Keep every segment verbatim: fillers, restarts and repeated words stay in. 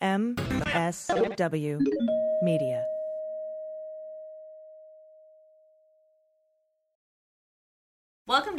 M S W Media. Welcome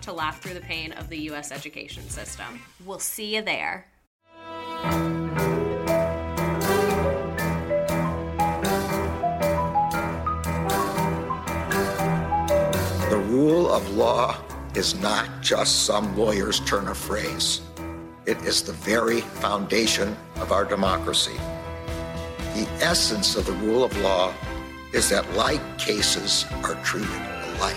to laugh through the pain of the U S education system. We'll see you there. The rule of law is not just some lawyer's turn of phrase. It is the very foundation of our democracy. The essence of the rule of law is that like cases are treated alike.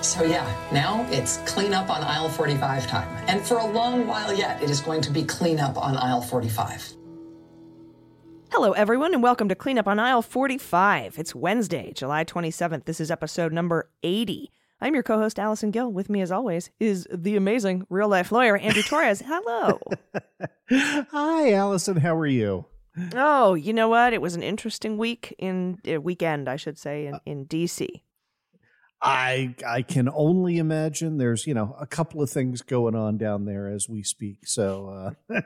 So yeah, now it's clean up on aisle forty-five time. And for a long while yet, it is going to be clean up on aisle forty-five. Hello, everyone, and welcome to Clean Up on Aisle forty-five. It's Wednesday, July twenty-seventh. This is episode number eighty. I'm your co-host, Allison Gill. With me, as always, is the amazing real-life lawyer, Andrew Torres. Hello. Hi, Allison. How are you? Oh, you know what? It was an interesting week in uh, weekend, I should say, in, in D C I I can only imagine there's, you know, a couple of things going on down there as we speak. So, uh,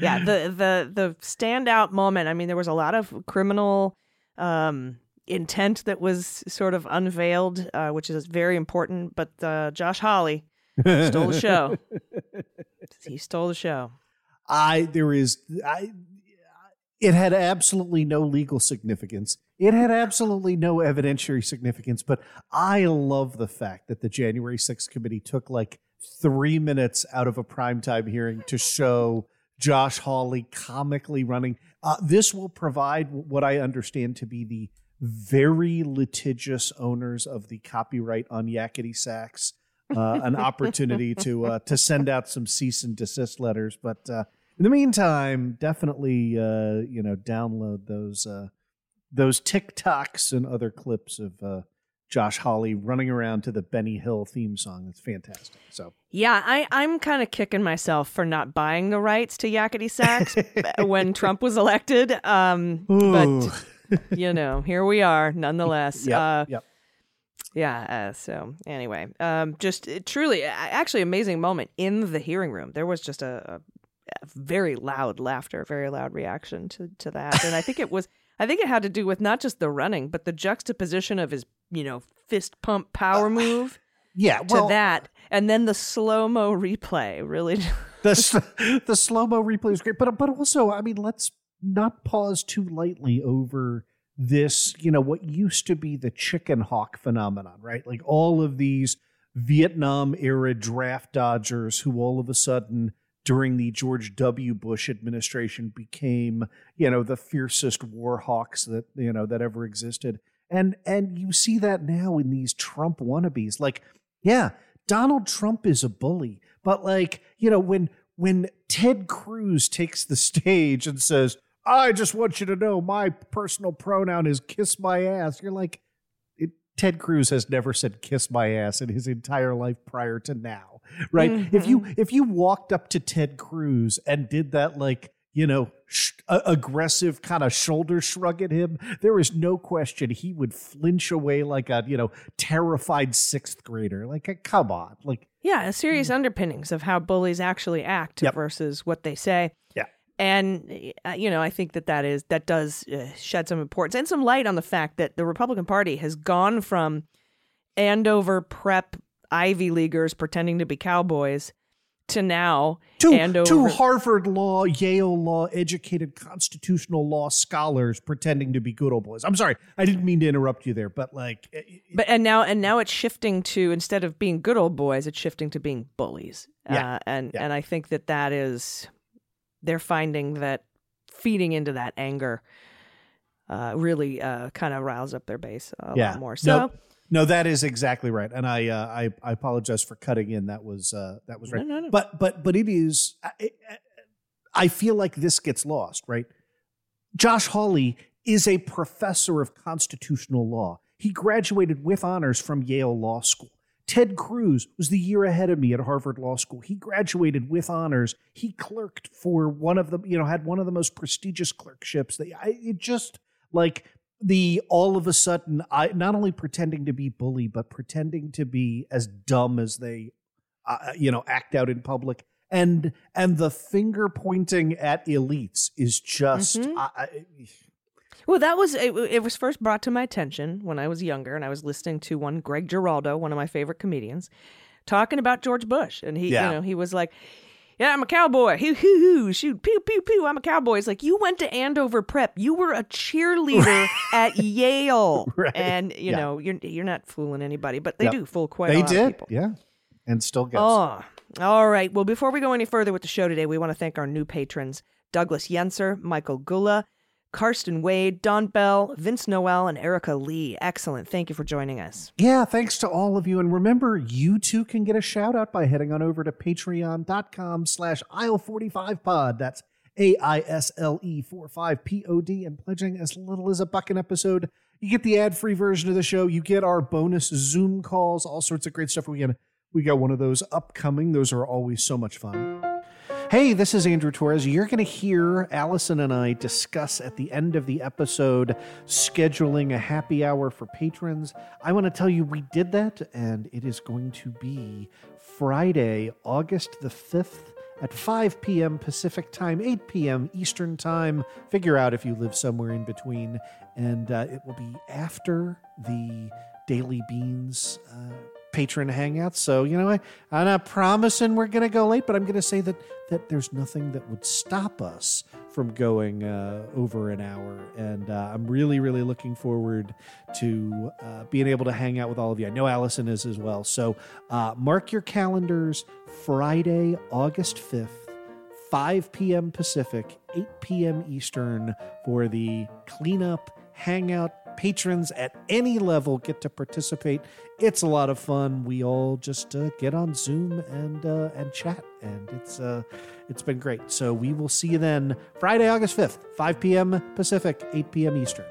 yeah, the, the, the standout moment. I mean, there was a lot of criminal um, intent that was sort of unveiled, uh, which is very important. But uh, Josh Hawley stole the show. He stole the show. I there is I. It had absolutely no legal significance. It had absolutely no evidentiary significance, but I love the fact that the January sixth committee took like three minutes out of a primetime hearing to show Josh Hawley comically running. Uh, this will provide what I understand to be the very litigious owners of the copyright on Yakety Sax uh, an opportunity to uh, to send out some cease and desist letters, but... Uh, In the meantime, definitely, uh, you know, download those uh, those TikToks and other clips of uh, Josh Hawley running around to the Benny Hill theme song. It's fantastic. So, yeah, I, I'm kind of kicking myself for not buying the rights to Yakety Sax when Trump was elected. Um, but, you know, here we are nonetheless. Yep, uh, yep. Yeah. Uh, so anyway, um, just it, truly, actually amazing moment in the hearing room. There was just a... a very loud laughter, very loud reaction to, to that. And I think it was, I think it had to do with not just the running, but the juxtaposition of his, you know, fist pump power move. Yeah. Well, to that. And then the slow-mo replay really. the, the slow-mo replay is great. But, but also, I mean, let's not pause too lightly over this, you know, what used to be the chicken hawk phenomenon, right? Like all of these Vietnam era draft dodgers who all of a sudden during the George W. Bush administration became, you know, the fiercest war hawks that, you know, that ever existed. And and you see that now in these Trump wannabes. Like, yeah, Donald Trump is a bully. But like, you know, when when Ted Cruz takes the stage and says, I just want you to know my personal pronoun is kiss my ass. You're like, it, Ted Cruz has never said kiss my ass in his entire life prior to now. Right. Mm-hmm. If you if you walked up to Ted Cruz and did that, like, you know, sh- aggressive kind of shoulder shrug at him, there is no question he would flinch away like a, you know, terrified sixth grader. Like, come on. Like, yeah, a serious mm-hmm. underpinnings of how bullies actually act yep. versus what they say. Yeah. And, uh, you know, I think that that is that does uh, shed some importance and some light on the fact that the Republican Party has gone from Andover prep Ivy Leaguers pretending to be cowboys to now. Two, Andover. Two Harvard Law, Yale Law, educated constitutional law scholars pretending to be good old boys. I'm sorry, I didn't mean to interrupt you there, but like... It, but and now and now it's shifting to, instead of being good old boys, it's shifting to being bullies. Yeah, uh, and, yeah. and I think that that is... They're finding that feeding into that anger uh, really uh, kind of riles up their base a yeah. lot more. So... Nope. No, that is exactly right, and I uh, I, I apologize for cutting in. That was uh, that was right. No, no, no. But but but it is. I, I feel like this gets lost, right? Josh Hawley is a professor of constitutional law. He graduated with honors from Yale Law School. Ted Cruz was the year ahead of me at Harvard Law School. He graduated with honors. He clerked for one of the you know had one of the most prestigious clerkships. That I it just like. The all of a sudden, I not only pretending to be bully, but pretending to be as dumb as they, uh, you know, act out in public, and and the finger pointing at elites is just. Mm-hmm. I, I, well, that was it, it. Was first brought to my attention when I was younger, and I was listening to one Greg Giraldo, one of my favorite comedians, talking about George Bush, and he, yeah. you know, he was like. Yeah, I'm a cowboy. Hoo, hoo, hoo. Shoot, pew, pew, pew. I'm a cowboy. It's like, you went to Andover Prep. You were a cheerleader at Yale. Right. And, you yeah. know, you're you're not fooling anybody. But they yep. do fool quite they a lot did. Of people. Yeah. And still gets. Oh, all right. Well, before we go any further with the show today, we want to thank our new patrons, Douglas Yenser, Michael Gula, Karsten Wade, Don Bell, Vince Noel, and Erica Lee. Excellent. Thank you for joining us. Yeah, thanks to all of you. And remember, you too can get a shout out by heading on over to patreon.com slash aisle45pod. That's A I S L E four five P O D and pledging as little as a buck an episode. You get the ad-free version of the show. You get our bonus Zoom calls, all sorts of great stuff. We, can, we got one of those upcoming. Those are always so much fun. Hey, this is Andrew Torres. You're going to hear Allison and I discuss at the end of the episode scheduling a happy hour for patrons. I want to tell you we did that, and it is going to be Friday, August the fifth at five p.m. Pacific time, eight p.m. Eastern time. Figure out if you live somewhere in between. And uh, it will be after the Daily Beans uh patron hangouts. So, you know, I, I'm not promising we're going to go late, but I'm going to say that that there's nothing that would stop us from going uh, over an hour. And uh, I'm really, really looking forward to uh, being able to hang out with all of you. I know Allison is as well. So uh, mark your calendars, Friday, August fifth, five p.m. Pacific, eight p.m. Eastern for the cleanup hangout. Patrons at any level get to participate. It's a lot of fun. We all just uh, get on Zoom and uh, and chat, and it's uh, it's been great. So we will see you then, Friday, August fifth, five p.m. Pacific, eight p.m. Eastern.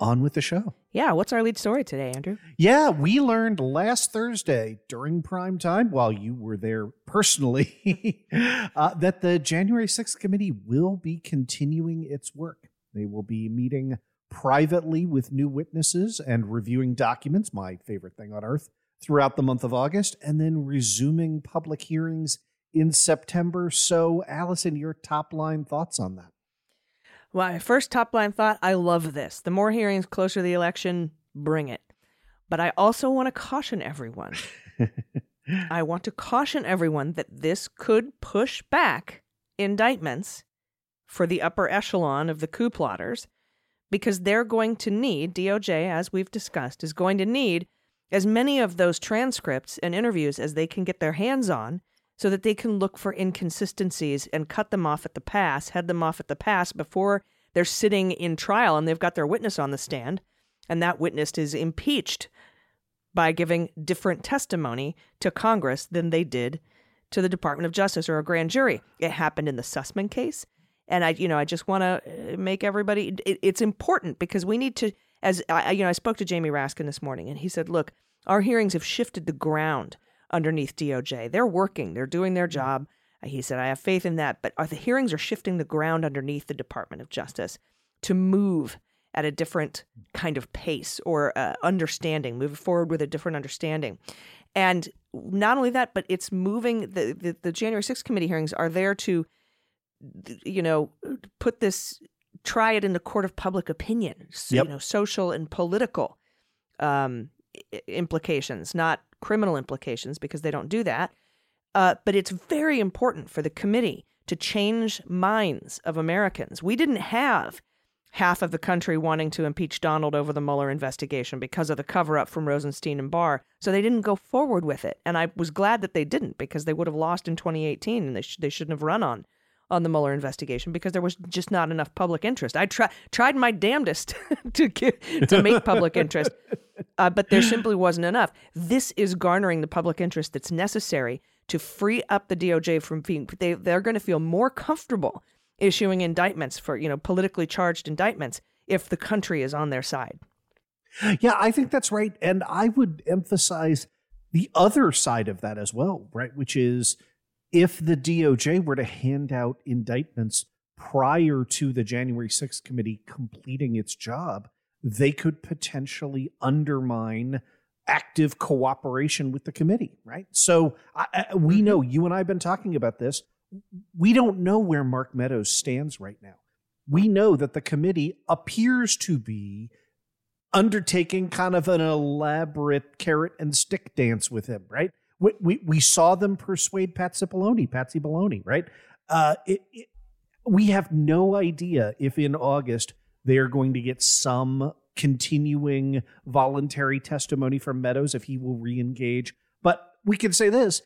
On with the show. Yeah, what's our lead story today, Andrew? Yeah, we learned last Thursday during prime time, while you were there personally, uh, that the January sixth committee will be continuing its work. They will be meeting privately with new witnesses and reviewing documents, my favorite thing on earth, throughout the month of August, and then resuming public hearings in September. So, Allison, your top-line thoughts on that? Well, my first top-line thought, I love this. The more hearings closer to the election, bring it. But I also want to caution everyone. I want to caution everyone that this could push back indictments for the upper echelon of the coup plotters, because they're going to need, D O J, as we've discussed, is going to need as many of those transcripts and interviews as they can get their hands on so that they can look for inconsistencies and cut them off at the pass, head them off at the pass before they're sitting in trial and they've got their witness on the stand, and that witness is impeached by giving different testimony to Congress than they did to the Department of Justice or a grand jury. It happened in the Sussman case. And I, you know, I just want to make everybody, it, it's important because we need to, as I, you know, I spoke to Jamie Raskin this morning and he said, look, our hearings have shifted the ground underneath D O J. They're working, they're doing their job. He said, I have faith in that, but are, the hearings are shifting the ground underneath the Department of Justice to move at a different kind of pace or uh, understanding, move forward with a different understanding. And not only that, but it's moving, the, the, the January sixth committee hearings are there to, you know, put this, try it in the court of public opinion, so, yep. you know, social and political um, implications, not criminal implications, because they don't do that. Uh, but it's very important for the committee to change minds of Americans. We didn't have half of the country wanting to impeach Donald over the Mueller investigation because of the cover-up from Rosenstein and Barr. So they didn't go forward with it. And I was glad that they didn't, because they would have lost in twenty eighteen, and they, sh- they shouldn't have run on on the Mueller investigation, because there was just not enough public interest. I try, tried my damnedest to give, to make public interest, uh, but there simply wasn't enough. This is garnering the public interest that's necessary to free up the D O J from being... They, they're going to feel more comfortable issuing indictments for, you know, politically charged indictments if the country is on their side. Yeah, I think that's right. And I would emphasize the other side of that as well, right? Which is, if the D O J were to hand out indictments prior to the January sixth committee completing its job, they could potentially undermine active cooperation with the committee, right? So I, I, we know, you and I have been talking about this, we don't know where Mark Meadows stands right now. We know that the committee appears to be undertaking kind of an elaborate carrot and stick dance with him, right? We we, we saw them persuade Patsy Baloney, Patsy Baloney, right? Uh, it, it, we have no idea if in August they are going to get some continuing voluntary testimony from Meadows, if he will re-engage. But we can say this: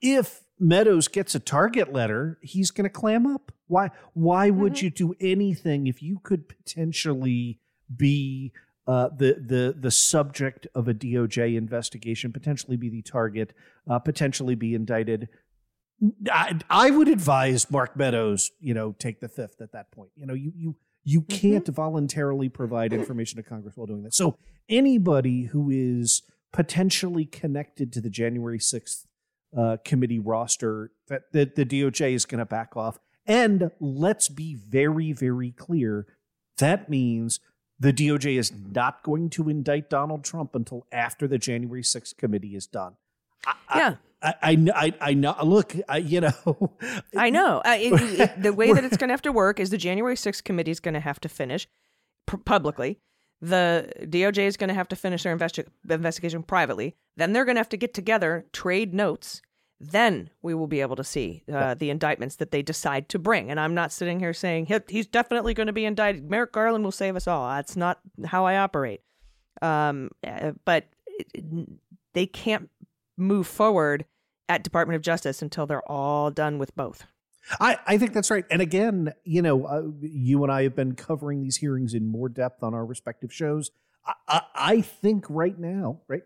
if Meadows gets a target letter, he's going to clam up. Why? Why would mm-hmm. you do anything if you could potentially be uh, the the the subject of a D O J investigation, potentially be the target, uh, potentially be indicted? I, I would advise Mark Meadows, you know, take the fifth at that point. You know, you you you mm-hmm. can't voluntarily provide information to Congress while doing that. So anybody who is potentially connected to the January sixth Uh, committee roster, that the, the D O J is going to back off. And let's be very, very clear. That means the D O J is not going to indict Donald Trump until after the January sixth committee is done. I, yeah. I, I, I, I know. Look, I, you know. I know. Uh, it, it, the way that it's going to have to work is the January sixth committee is going to have to finish p- publicly. The D O J is going to have to finish their investi- investigation privately. Then they're going to have to get together, trade notes. Then we will be able to see uh, yeah. the indictments that they decide to bring. And I'm not sitting here saying he's definitely going to be indicted. Merrick Garland will save us all. That's not how I operate. Um, but it, they can't move forward at Department of Justice until they're all done with both. I, I think that's right. And again, you know, uh, you and I have been covering these hearings in more depth on our respective shows. I, I, I think right now, right,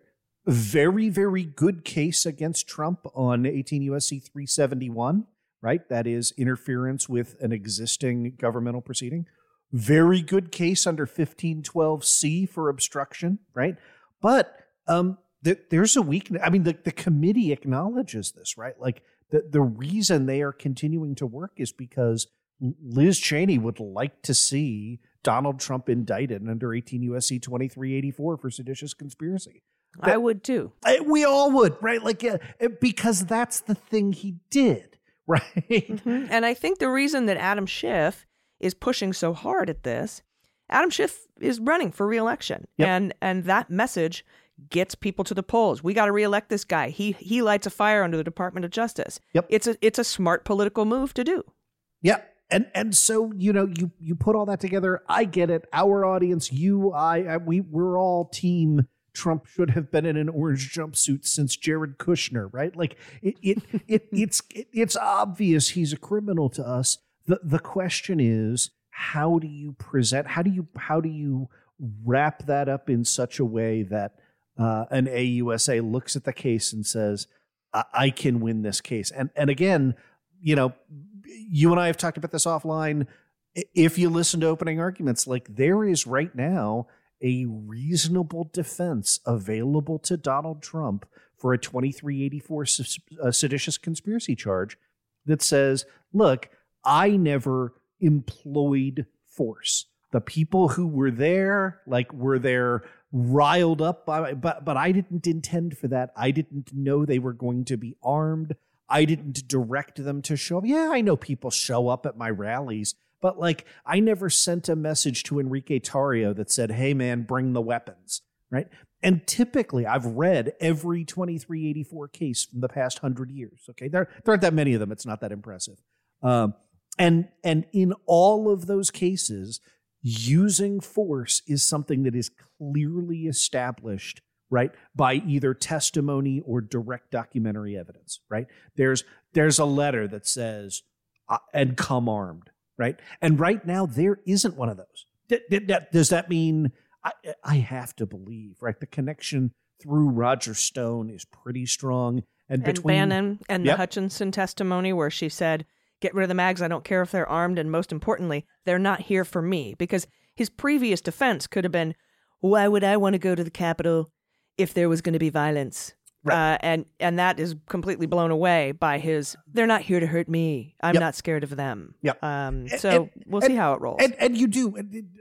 very, very good case against Trump on eighteen U S C three seventy-one, right? That is interference with an existing governmental proceeding. Very good case under fifteen twelve C for obstruction, right? But um, th- there's a weakness. I mean, the, the committee acknowledges this, right? Like, The, the reason they are continuing to work is because Liz Cheney would like to see Donald Trump indicted under eighteen U S C twenty-three eighty-four for seditious conspiracy. That, I would too. I, we all would, right? Like, uh, because that's the thing he did, right? Mm-hmm. And I think the reason that Adam Schiff is pushing so hard at this, Adam Schiff is running for re-election. Yep. And, and that message gets people to the polls. We got to reelect this guy. He he lights a fire under the Department of Justice. Yep. It's a it's a smart political move to do. Yeah. And and so, you know, you you put all that together. I get it. Our audience, you, I, I we we're all team Trump should have been in an orange jumpsuit since Jared Kushner, right? Like it it, it it's it, it's obvious he's a criminal to us. The the question is, how do you present how do you how do you wrap that up in such a way that Uh, an A U S A looks at the case and says, I-, I can win this case. And and again, you know, you and I have talked about this offline. If you listen to opening arguments, like, there is right now a reasonable defense available to Donald Trump for a twenty-three eighty-four uh, seditious conspiracy charge that says, look, I never employed force. The people who were there, like, were there riled up, by, but but I didn't intend for that. I didn't know they were going to be armed. I didn't direct them to show up. Yeah, I know people show up at my rallies, but, like, I never sent a message to Enrique Tarrio that said, hey, man, bring the weapons, right? And typically, I've read every twenty-three eighty-four case from the past hundred years. Okay, there, there aren't that many of them. It's not that impressive. Um, and and in all of those cases, using force is something that is clearly established, right, by either testimony or direct documentary evidence. Right? There's there's a letter that says, "And come armed." Right? And right now, there isn't one of those. Th- th- that, does that mean? I, I have to believe, right? The connection through Roger Stone is pretty strong. And, and between Bannon and yep. the Hutchinson testimony where she said, get rid of the mags. I don't care if they're armed. And most importantly, they're not here for me. Because his previous defense could have been, why would I want to go to the Capitol if there was going to be violence? Right. Uh, and, and that is completely blown away by his, they're not here to hurt me. I'm yep. not scared of them. Yep. Um, so and, we'll and, see how it rolls. And, and you do.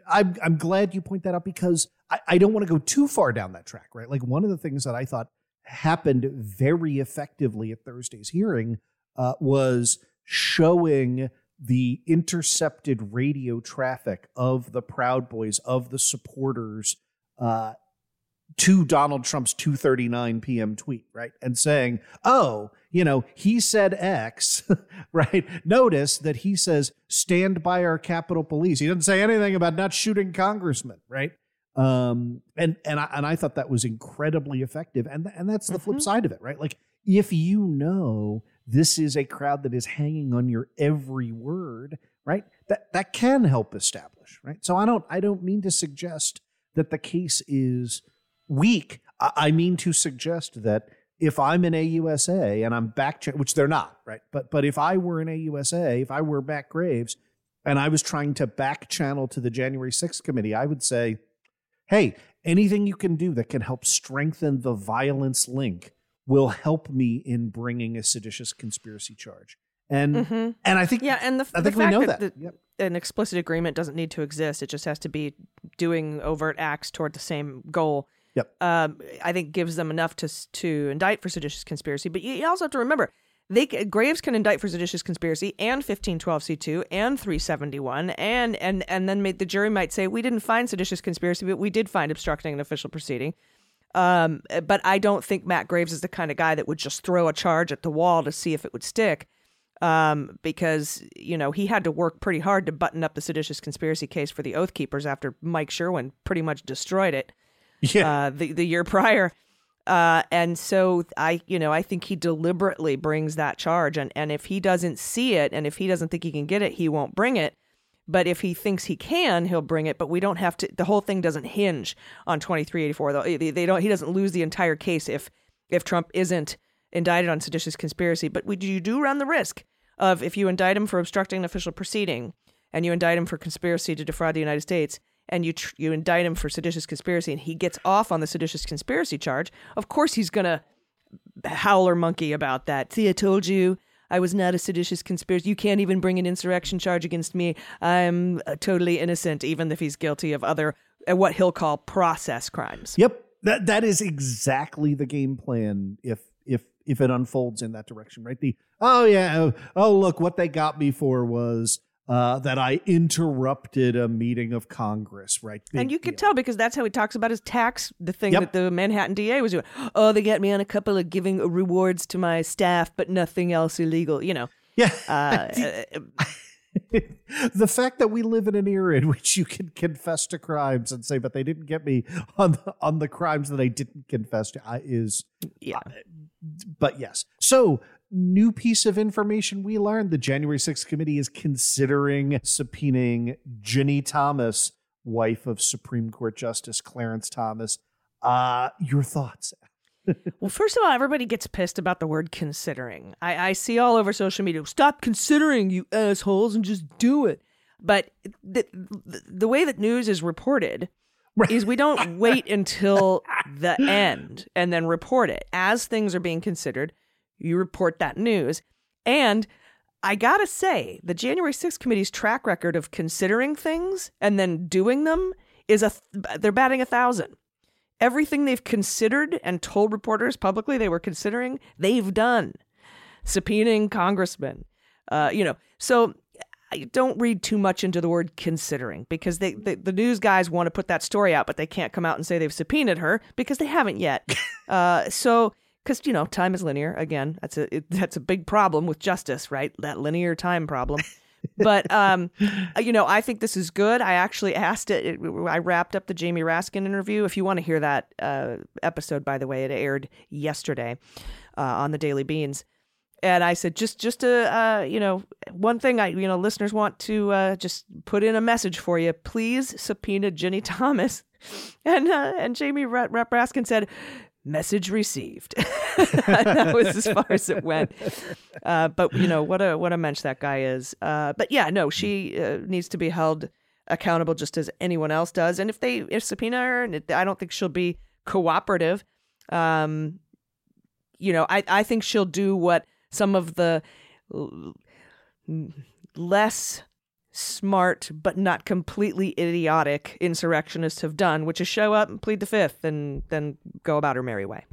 I'm, I'm glad you point that out because I, I don't want to go too far down that track, right? Like one of the things that I thought happened very effectively at Thursday's hearing uh, was showing the intercepted radio traffic of the Proud Boys, of the supporters, uh, to Donald Trump's two thirty-nine p.m. tweet, right? And saying, oh, you know, he said X, right? Notice that he says, stand by our Capitol Police. He doesn't say anything about not shooting congressmen, right? Um, and and I, and I thought that was incredibly effective. And, and that's the mm-hmm. flip side of it, right? Like, if you know this is a crowd that is hanging on your every word, right? That that can help establish, right? So I don't I don't mean to suggest that the case is weak. I mean to suggest that if I'm in A U S A and I'm back, which they're not, right? But but if I were in A U S A, if I were Matt Graves, and I was trying to back channel to the January sixth committee, I would say, hey, anything you can do that can help strengthen the violence link will help me in bringing a seditious conspiracy charge. And mm-hmm. and I think yeah, and the, I think the fact we know that, that. The, yep. an explicit agreement doesn't need to exist. It just has to be doing overt acts toward the same goal. Yep. Um, I think gives them enough to to indict for seditious conspiracy. But you also have to remember, they Graves can indict for seditious conspiracy and fifteen twelve C two and three seventy-one. And and, and then the jury might say, we didn't find seditious conspiracy, but we did find obstructing an official proceeding. Um, but I don't think Matt Graves is the kind of guy that would just throw a charge at the wall to see if it would stick. Um, because, you know, he had to work pretty hard to button up the seditious conspiracy case for the Oath Keepers after Mike Sherwin pretty much destroyed it. Yeah. Uh, the the year prior. Uh, and so I, you know, I think he deliberately brings that charge. And, and if he doesn't see it and if he doesn't think he can get it, he won't bring it. But if he thinks he can, he'll bring it. But we don't have to. The whole thing doesn't hinge on twenty-three eighty-four. Though they, they don't. He doesn't lose the entire case if if Trump isn't indicted on seditious conspiracy. But we, you do run the risk of if you indict him for obstructing an official proceeding and you indict him for conspiracy to defraud the United States, and you tr- you indict him for seditious conspiracy, and he gets off on the seditious conspiracy charge, of course he's going to howler monkey about that. See, I told you I was not a seditious conspiracy. You can't even bring an insurrection charge against me. I'm uh, totally innocent, even if he's guilty of other, uh, what he'll call process crimes. Yep, that that is exactly the game plan if if if it unfolds in that direction, right? The, oh yeah, oh, oh look, what they got me for was... Uh, that I interrupted a meeting of Congress, right? Big and you can deal. Tell because that's how he talks about his tax, the thing yep. that the Manhattan D A was doing. Oh, they got me on a couple of giving rewards to my staff, but nothing else illegal, you know. Yeah. Uh, the fact that we live in an era in which you can confess to crimes and say, but they didn't get me on the, on the crimes that I didn't confess to uh, is... Yeah. Uh, but yes. So... New piece of information we learned. The January sixth committee is considering subpoenaing Ginni Thomas, wife of Supreme Court Justice Clarence Thomas. Uh, your thoughts? Well, first of all, everybody gets pissed about the word considering. I, I see all over social media, stop considering, you assholes, and just do it. But the, the, the way that news is reported right. is we don't wait until the end and then report it. As things are being considered, you report that news. And I gotta say, the January sixth committee's track record of considering things and then doing them is a, th- they're batting a thousand. Everything they've considered and told reporters publicly they were considering, they've done. Subpoenaing congressmen, uh, you know. So I don't read too much into the word considering, because they, they, the news guys want to put that story out, but they can't come out and say they've subpoenaed her because they haven't yet. uh, so because, you know, time is linear. Again, that's a it, that's a big problem with justice, right? That linear time problem. But, um, you know, I think this is good. I actually asked it, it. I wrapped up the Jamie Raskin interview. If you want to hear that uh, episode, by the way, it aired yesterday uh, on the Daily Beans. And I said, just just a, uh, you know, one thing I, you know, listeners want to uh, just put in a message for you. Please subpoena Ginni Thomas. And uh, and Jamie R- R- Raskin said, message received. That was as far as it went. Uh, but, you know, what a what a mensch that guy is. Uh, but, yeah, no, she uh, needs to be held accountable just as anyone else does. And if they if subpoena her, and it, I don't think she'll be cooperative. Um, you know, I, I think she'll do what some of the less smart but not completely idiotic insurrectionists have done, which is show up and plead the fifth and then go about her merry way.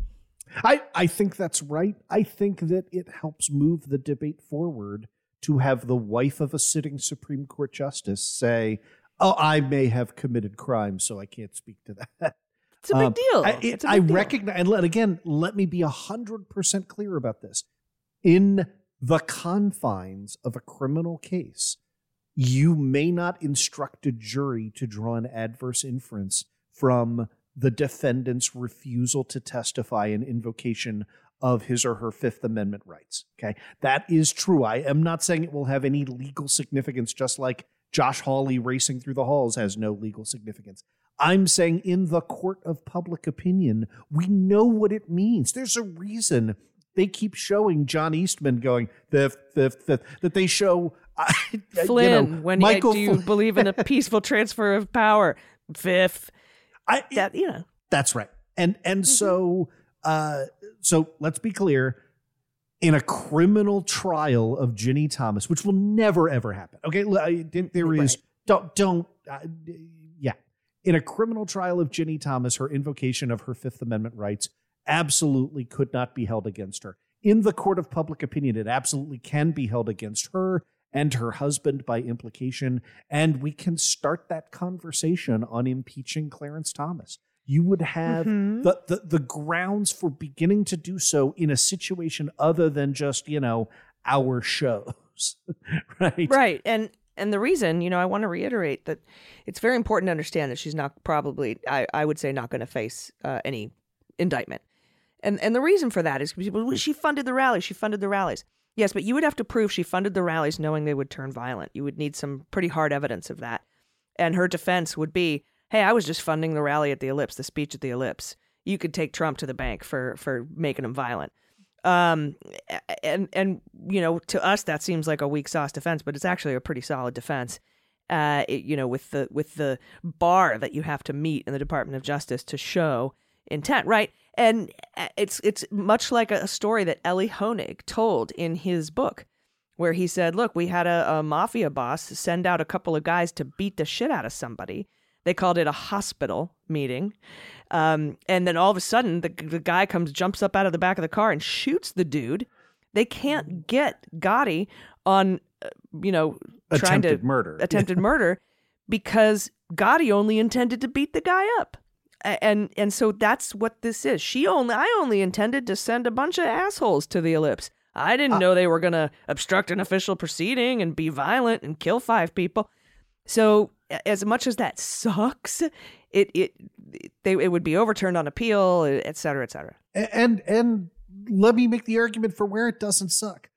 I, I think that's right. I think that it helps move the debate forward to have the wife of a sitting Supreme Court justice say, oh, I may have committed crime, so I can't speak to that. It's a big um, deal. I, it, a big I deal. recognize, and let, again, let me be one hundred percent clear about this. In the confines of a criminal case, you may not instruct a jury to draw an adverse inference from the defendant's refusal to testify in invocation of his or her Fifth Amendment rights. Okay, that is true. I am not saying it will have any legal significance, just like Josh Hawley racing through the halls has no legal significance. I'm saying in the court of public opinion, we know what it means. There's a reason they keep showing John Eastman going, fifth, fifth, fifth, that they show uh, Flynn, you know, when Michael he, do Flynn. You believe in a peaceful transfer of power? Fifth. I, that, you know. That's right. And and mm-hmm. so uh, so let's be clear, in a criminal trial of Ginni Thomas, which will never, ever happen. Okay, there is, right. don't, don't, uh, yeah. In a criminal trial of Ginni Thomas, her invocation of her Fifth Amendment rights absolutely could not be held against her. In the court of public opinion, it absolutely can be held against her and her husband by implication, and we can start that conversation on impeaching Clarence Thomas. You would have mm-hmm. the, the the grounds for beginning to do so in a situation other than just, you know, our shows, right? Right, and and the reason, you know, I want to reiterate that it's very important to understand that she's not probably, I, I would say, not going to face uh, any indictment. And and the reason for that is because she funded the rallies. She funded the rallies. Yes, but you would have to prove she funded the rallies knowing they would turn violent. You would need some pretty hard evidence of that. And her defense would be, hey, I was just funding the rally at the Ellipse, the speech at the Ellipse. You could take Trump to the bank for for making them violent. Um, and, and you know, to us, that seems like a weak sauce defense, but it's actually a pretty solid defense, uh, it, you know, with the with the bar that you have to meet in the Department of Justice to show intent, right? And it's it's much like a story that Eli Honig told in his book, where he said, look, we had a, a mafia boss send out a couple of guys to beat the shit out of somebody. They called it a hospital meeting. Um, and then all of a sudden, the, the guy comes, jumps up out of the back of the car and shoots the dude. They can't get Gotti on, uh, you know, attempted trying to murder. Attempted murder, because Gotti only intended to beat the guy up. And and so that's what this is. She only, I only intended to send a bunch of assholes to the Ellipse. I didn't uh, know they were going to obstruct an official proceeding and be violent and kill five people. So as much as that sucks, it it they it would be overturned on appeal, et cetera, et cetera. And and let me make the argument for where it doesn't suck.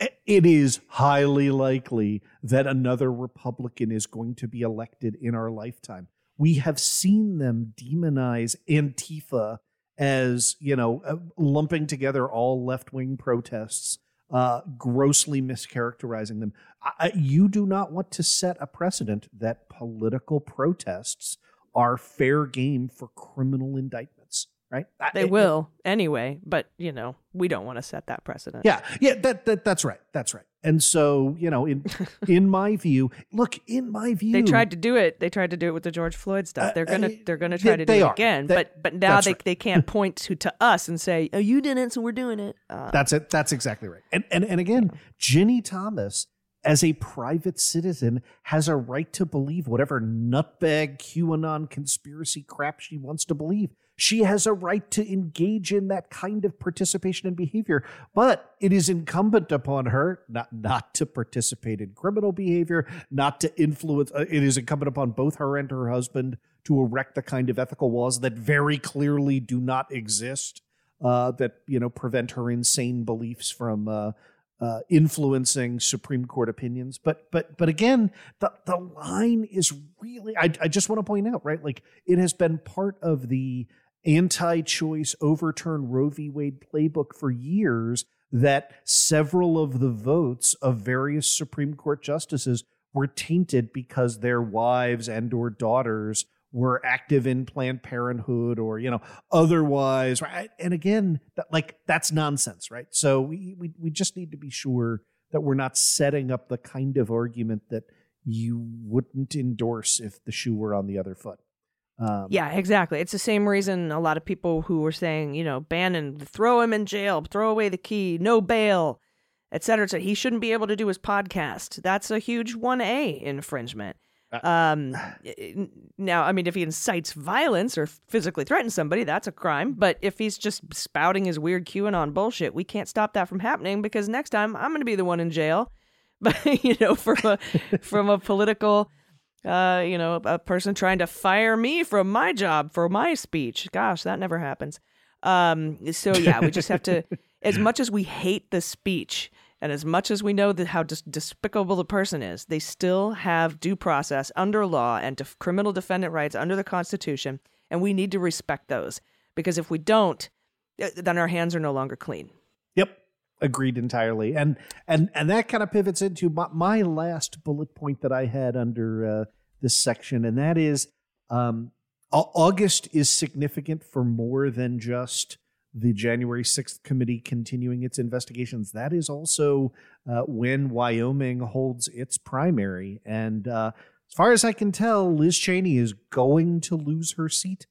It is highly likely that another Republican is going to be elected in our lifetime. We have seen them demonize Antifa as, you know, lumping together all left-wing protests, uh, grossly mischaracterizing them. I, you do not want to set a precedent that political protests are fair game for criminal indictments, right? They I, will it, anyway, but, you know, we don't want to set that precedent. Yeah, yeah, that, that that's right, that's right. And so, you know, in in my view, look, in my view, they tried to do it. They tried to do it with the George Floyd stuff. They're gonna, uh, they're gonna try they, to do it are. again. That, but but now they right. they can't point to, to us and say, oh, you did it, so we're doing it. Uh, that's it. That's exactly right. And and and again, Ginni Thomas as a private citizen, has a right to believe whatever nutbag QAnon conspiracy crap she wants to believe. She has a right to engage in that kind of participation and behavior, but it is incumbent upon her not, not to participate in criminal behavior, not to influence. Uh, it is incumbent upon both her and her husband to erect the kind of ethical laws that very clearly do not exist, uh, that, you know, prevent her insane beliefs from uh, uh, influencing Supreme Court opinions. But but but again, the, the line is really, I, I just want to point out, right, like it has been part of the anti-choice overturn Roe v. Wade playbook for years that several of the votes of various Supreme Court justices were tainted because their wives and or daughters were active in Planned Parenthood or, you know, otherwise. Right? And again, that, like, that's nonsense, right? So we, we we just need to be sure that we're not setting up the kind of argument that you wouldn't endorse if the shoe were on the other foot. Um, yeah, exactly. It's the same reason a lot of people who were saying, you know, Bannon, throw him in jail, throw away the key, no bail, et cetera, et cetera. He shouldn't be able to do his podcast. That's a huge one A infringement. Uh, um, now, I mean, if he incites violence or physically threatens somebody, that's a crime. But if he's just spouting his weird QAnon bullshit, we can't stop that from happening, because next time I'm going to be the one in jail, but you know, from a, from a political... Uh, you know, a person trying to fire me from my job for my speech. Gosh, that never happens. Um, so yeah, we just have to, as much as we hate the speech and as much as we know that how just despicable the person is, they still have due process under law and def- criminal defendant rights under the Constitution. And we need to respect those, because if we don't, then our hands are no longer clean. Yep. Agreed entirely. And and and that kind of pivots into my, my last bullet point that I had under uh, this section, and that is um, August is significant for more than just the January sixth committee continuing its investigations. That is also uh, when Wyoming holds its primary. And uh, as far as I can tell, Liz Cheney is going to lose her seat.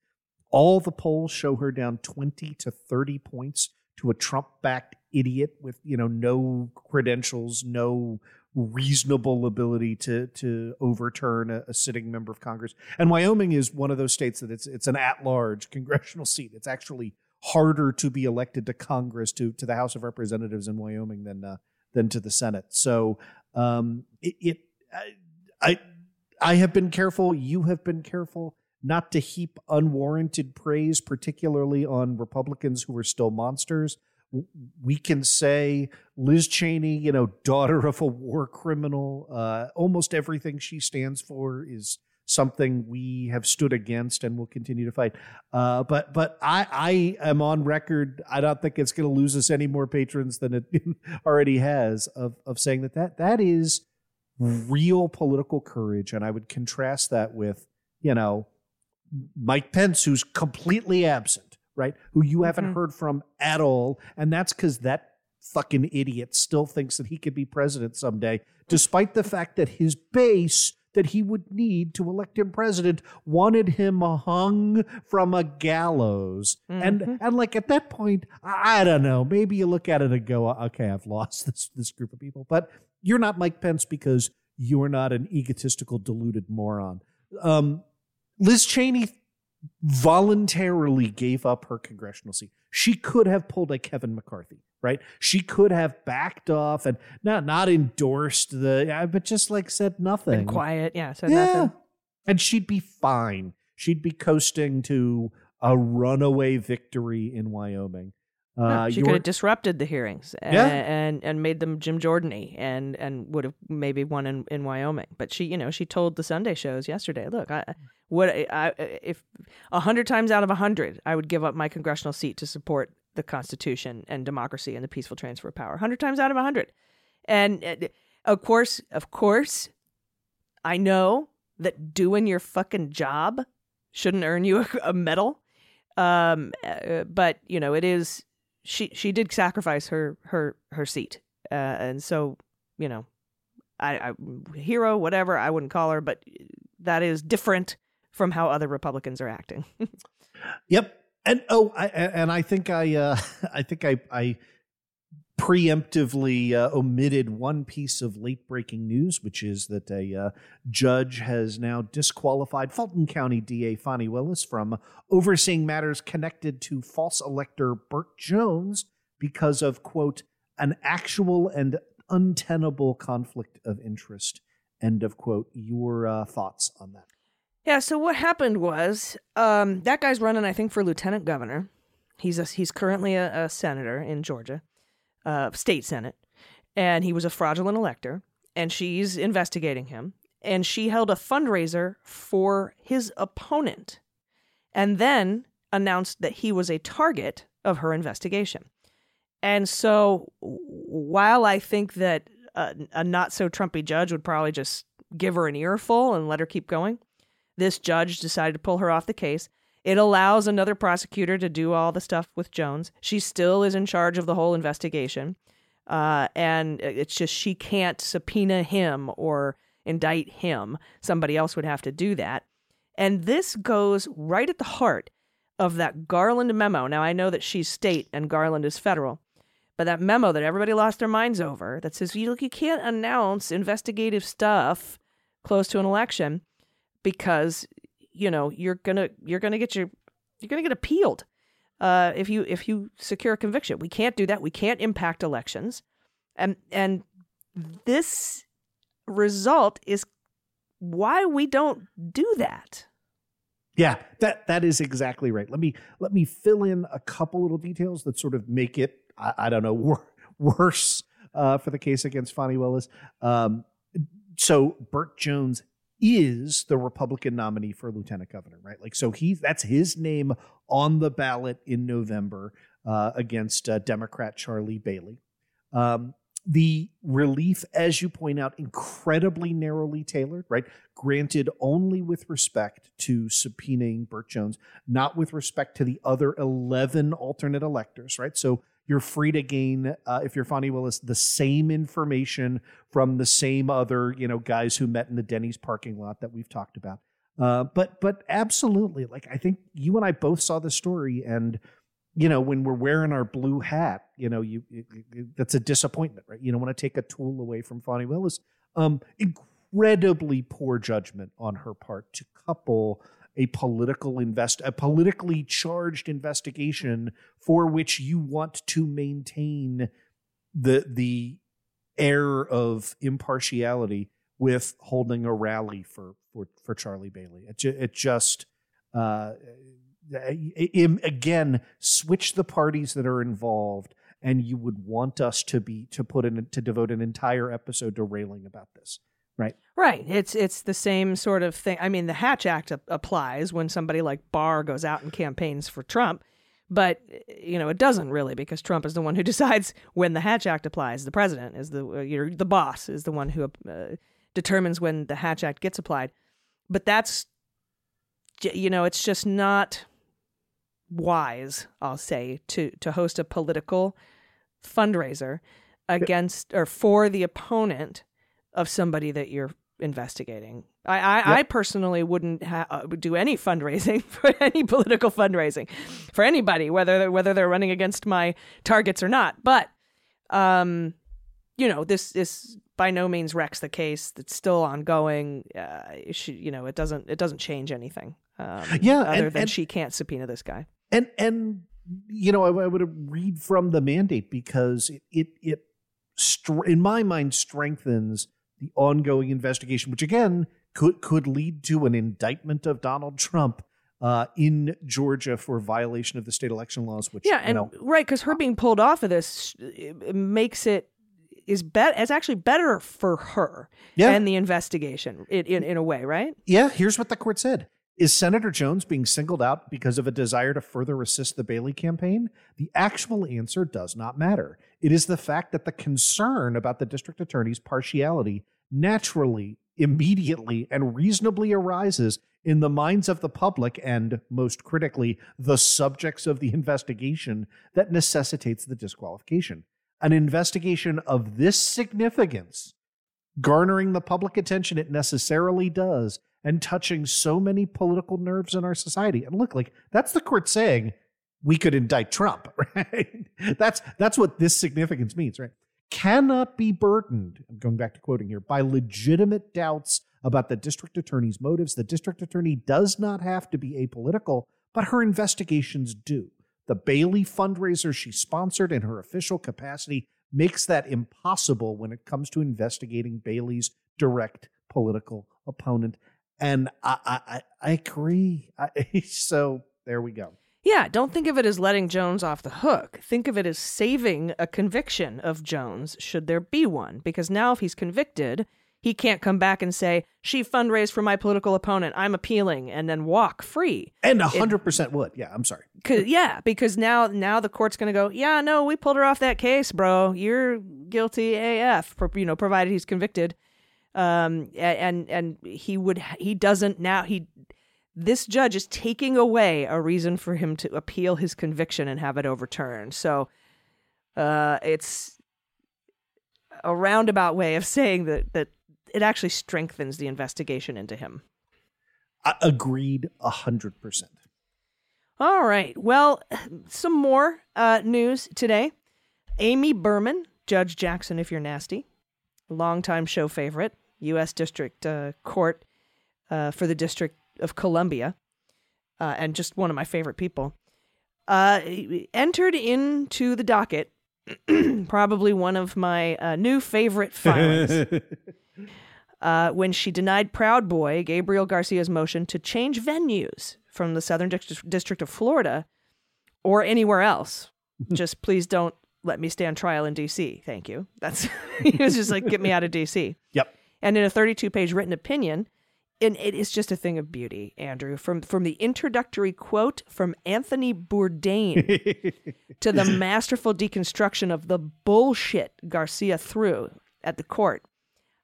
All the polls show her down twenty to thirty points to a Trump-backed idiot with, you know, no credentials, no reasonable ability to to overturn a, a sitting member of Congress. And Wyoming is one of those states that it's it's an at-large congressional seat. It's actually harder to be elected to Congress, to to the House of Representatives in Wyoming than uh, than to the Senate. So um, it, it I, I I have been careful. You have been careful not to heap unwarranted praise, particularly on Republicans who are still monsters. We can say Liz Cheney, you know, daughter of a war criminal, uh, almost everything she stands for is something we have stood against and will continue to fight. Uh, but but I, I am on record. I don't think it's going to lose us any more patrons than it already has of, of saying that, that that is real political courage. And I would contrast that with, you know, Mike Pence, who's completely absent. Right, who you haven't mm-hmm. heard from at all. And that's because that fucking idiot still thinks that he could be president someday, despite the fact that his base that he would need to elect him president wanted him hung from a gallows. Mm-hmm. And and like at that point, I don't know, maybe you look at it and go, okay, I've lost this, this group of people. But you're not Mike Pence because you're not an egotistical, deluded moron. Um, Liz Cheney voluntarily gave up her congressional seat. She could have pulled a Kevin McCarthy, right? She could have backed off and not not endorsed the, but just like said nothing. Been quiet, yeah, said yeah. nothing. And she'd be fine. She'd be coasting to a runaway victory in Wyoming. Uh, no, she could have disrupted the hearings and, yeah. and, and made them Jim Jordan-y and, and would have maybe won in, in Wyoming. But she, you know, she told the Sunday shows yesterday, look, I what I if a hundred times out of a hundred, I would give up my congressional seat to support the Constitution and democracy and the peaceful transfer of power. A hundred times out of a hundred. And uh, of course, of course, I know that doing your fucking job shouldn't earn you a, a medal. Um, uh, but, you know, it is... She she did sacrifice her her her seat, uh, and so you know, I, I hero whatever I wouldn't call her, but that is different from how other Republicans are acting. Yep, and oh, I, and I think I uh, I think I I preemptively uh, omitted one piece of late-breaking news, which is that a uh, judge has now disqualified Fulton County D A Fani Willis from overseeing matters connected to false elector Burt Jones because of, quote, an actual and untenable conflict of interest, end of quote. Your uh, thoughts on that? Yeah, so what happened was um, that guy's running, I think, for lieutenant governor. He's a, he's currently a, a senator in Georgia, uh, state senate, and he was a fraudulent elector, and she's investigating him, and she held a fundraiser for his opponent and then announced that he was a target of her investigation. And so while I think that a, a not-so-Trumpy judge would probably just give her an earful and let her keep going, this judge decided to pull her off the case. It allows another prosecutor to do all the stuff with Jones. She still is in charge of the whole investigation. Uh, and it's just she can't subpoena him or indict him. Somebody else would have to do that. And this goes right at the heart of that Garland memo. Now, I know that she's state and Garland is federal. But that memo that everybody lost their minds over that says, look, you can't announce investigative stuff close to an election because, you know, you're going to you're going to get your you're going to get appealed uh, if you if you secure a conviction. We can't do that. We can't impact elections. And and this result is why we don't do that. Yeah, that that is exactly right. Let me let me fill in a couple little details that sort of make it, I, I don't know, wor- worse uh, for the case against Fani Willis. Um, so Burt Jones is the Republican nominee for lieutenant governor, right? Like, so he that's his name on the ballot in November uh, against uh, Democrat Charlie Bailey. Um, the relief, as you point out, incredibly narrowly tailored, right? Granted only with respect to subpoenaing Burt Jones, not with respect to the other eleven alternate electors, right? So you're free to gain, uh, if you're Fani Willis, the same information from the same other, you know, guys who met in the Denny's parking lot that we've talked about. Uh, but but absolutely, like, I think you and I both saw the story, and, you know, when we're wearing our blue hat, you know, you it, it, that's a disappointment, right? You don't want to take a tool away from Fani Willis. Um, incredibly poor judgment on her part to couple a political invest, a politically charged investigation for which you want to maintain the the air of impartiality with holding a rally for for, for Charlie Bailey. It, ju- it just uh, it, again switch the parties that are involved, and you would want us to be to put in to devote an entire episode to railing about this. Right. Right. It's it's the same sort of thing. I mean, the Hatch Act a- applies when somebody like Barr goes out and campaigns for Trump. But, you know, it doesn't really, because Trump is the one who decides when the Hatch Act applies. The president is the uh, you're, the boss is the one who uh, determines when the Hatch Act gets applied. But that's, you know, it's just not wise, I'll say, to to host a political fundraiser against or for the opponent of somebody that you're investigating. I I, yep. I personally wouldn't ha- do any fundraising for any political fundraising for anybody, whether they're, whether they're running against my targets or not. But um, you know, this this by no means wrecks the case. It's still ongoing. Uh, she, you know, it doesn't it doesn't change anything. Um, yeah, other and, than and, she can't subpoena this guy. And and you know, I, I would read from the mandate because it it, it str- in my mind strengthens the ongoing investigation, which again could could lead to an indictment of Donald Trump uh, in Georgia for violation of the state election laws. Which yeah, and you know, right, because her being pulled off of this it makes it is bet is actually better for her yeah. and the investigation in, in in a way, right? Yeah. Here's what the court said: Is Senator Jones being singled out because of a desire to further assist the Bailey campaign? The actual answer does not matter. It is the fact that the concern about the district attorney's partiality naturally, immediately, and reasonably arises in the minds of the public and, most critically, the subjects of the investigation that necessitates the disqualification. An investigation of this significance, garnering the public attention it necessarily does, and touching so many political nerves in our society. And look, like, that's the court saying, we could indict Trump, right? That's that's what this significance means, right? Cannot be burdened, I'm going back to quoting here, by legitimate doubts about the district attorney's motives. The district attorney does not have to be apolitical, but her investigations do. The Bailey fundraiser she sponsored in her official capacity makes that impossible when it comes to investigating Bailey's direct political opponent. And I, I, I agree. I, so there we go. Yeah, don't think of it as letting Jones off the hook. Think of it as saving a conviction of Jones, should there be one. Because now if he's convicted, he can't come back and say, she fundraised for my political opponent, I'm appealing, and then walk free. And one hundred percent it, would. Yeah, I'm sorry. Yeah, because now now the court's going to go, yeah, no, we pulled her off that case, bro. You're guilty A F, you know, provided he's convicted. Um, and and he would he doesn't now he this judge is taking away a reason for him to appeal his conviction and have it overturned. So uh, it's a roundabout way of saying that that it actually strengthens the investigation into him. I agreed a hundred percent. All right. Well, some more uh, news today. Amy Berman, Judge Jackson, if you're nasty, longtime show favorite. U S District uh, Court uh, for the District of Columbia, uh, and just one of my favorite people, uh, entered into the docket, probably one of my uh, new favorite filings, uh, when she denied Proud Boy Gabriel Garcia's motion to change venues from the Southern District, District of Florida or anywhere else. Just please don't let me stand trial in D C. Thank you. That's he was just like, get me out of D C. Yep. And in a thirty-two page written opinion, and it is just a thing of beauty, Andrew, from from the introductory quote from Anthony Bourdain to the masterful deconstruction of the bullshit Garcia threw at the court.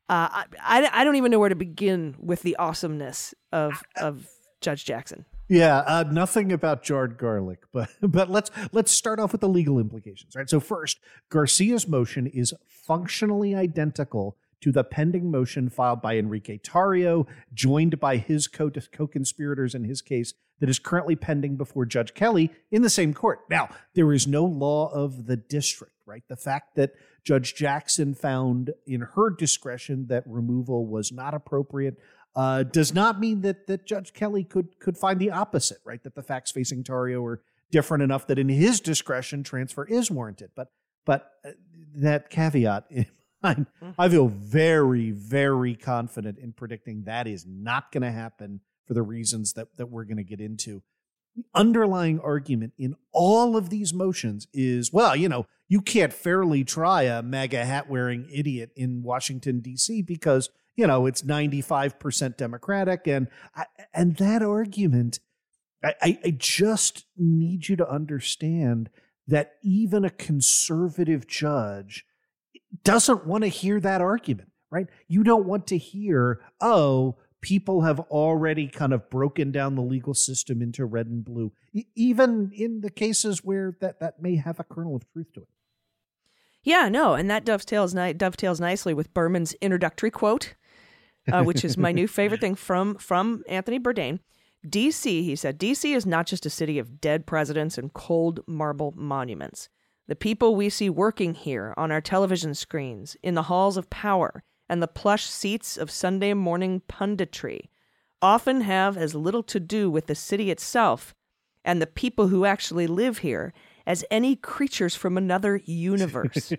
Uh, I, I don't even know where to begin with the awesomeness of of Judge Jackson. Yeah, uh, nothing about jarred garlic, but but let's let's start off with the legal implications, right? So first, Garcia's motion is functionally identical to the pending motion filed by Enrique Tarrio, joined by his co- co-conspirators in his case, that is currently pending before Judge Kelly in the same court. Now, there is no law of the district, right? The fact that Judge Jackson found in her discretion that removal was not appropriate Uh, does not mean that that Judge Kelly could could find the opposite, right? That the facts facing Tarrio are different enough that in his discretion, transfer is warranted. But but uh, that caveat in mind, I feel very, very confident in predicting that is not going to happen for the reasons that, that we're going to get into. The underlying argument in all of these motions is, well, you know, you can't fairly try a MAGA hat-wearing idiot in Washington, D C because, you know, it's ninety-five percent Democratic. And and that argument, I, I just need you to understand that even a conservative judge doesn't want to hear that argument, right? You don't want to hear, oh, people have already kind of broken down the legal system into red and blue, even in the cases where that, that may have a kernel of truth to it. Yeah, no, and that dovetails ni- dovetails nicely with Berman's introductory quote, Uh, which is my new favorite thing from from Anthony Bourdain. D C, he said, D C is not just a city of dead presidents and cold marble monuments. The people we see working here on our television screens, in the halls of power, and the plush seats of Sunday morning punditry often have as little to do with the city itself and the people who actually live here as any creatures from another universe.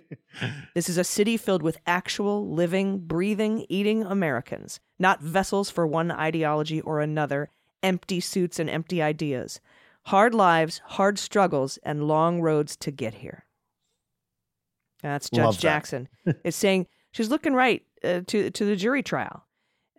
This is a city filled with actual, living, breathing, eating Americans, not vessels for one ideology or another, empty suits and empty ideas, hard lives, hard struggles, and long roads to get here. That's Judge Love Jackson. That. It's saying she's looking right uh, to, to the jury trial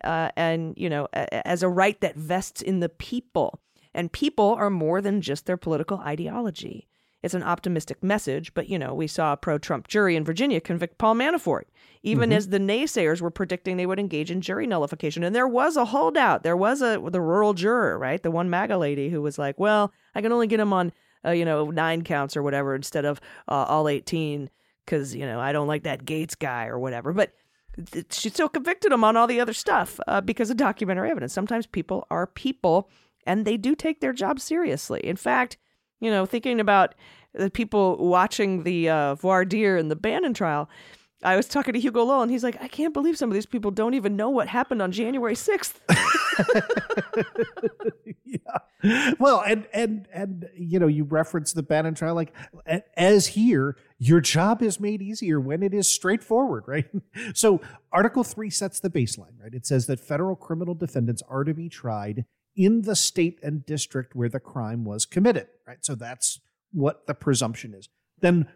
uh, and, you know, a, as a right that vests in the people. And people are more than just their political ideology. It's an optimistic message, but, you know, we saw a pro-Trump jury in Virginia convict Paul Manafort, even mm-hmm. as the naysayers were predicting they would engage in jury nullification. And there was a holdout. There was a the rural juror, right? The one MAGA lady who was like, well, I can only get him on, uh, you know, nine counts or whatever instead of uh, all eighteen because, you know, I don't like that Gates guy or whatever. But th- she still convicted him on all the other stuff uh, because of documentary evidence. Sometimes people are people and they do take their job seriously. In fact, You know, thinking about the people watching the uh, voir dire in the Bannon trial, I was talking to Hugo Lowell, and he's like, I can't believe some of these people don't even know what happened on January sixth. Yeah. Well, and, and, and, you know, you referenced the Bannon trial, like, as here, your job is made easier when it is straightforward, right? So Article three sets the baseline, right? It says that federal criminal defendants are to be tried in the state and district where the crime was committed, right? So that's what the presumption is. Then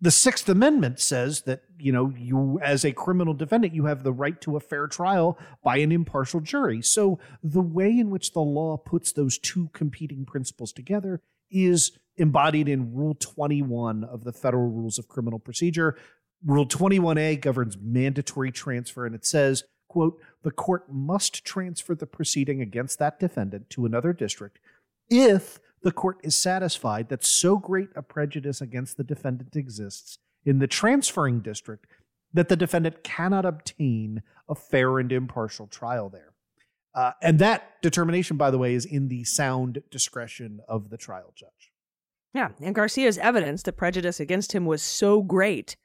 the Sixth Amendment says that, you know, you as a criminal defendant, you have the right to a fair trial by an impartial jury. So the way in which the law puts those two competing principles together is embodied in Rule twenty-one of the Federal Rules of Criminal Procedure. Rule twenty-one A governs mandatory transfer, and it says, quote, the court must transfer the proceeding against that defendant to another district if the court is satisfied that so great a prejudice against the defendant exists in the transferring district that the defendant cannot obtain a fair and impartial trial there. Uh, and that determination, by the way, is in the sound discretion of the trial judge. Yeah, and Garcia's evidence that prejudice against him was so great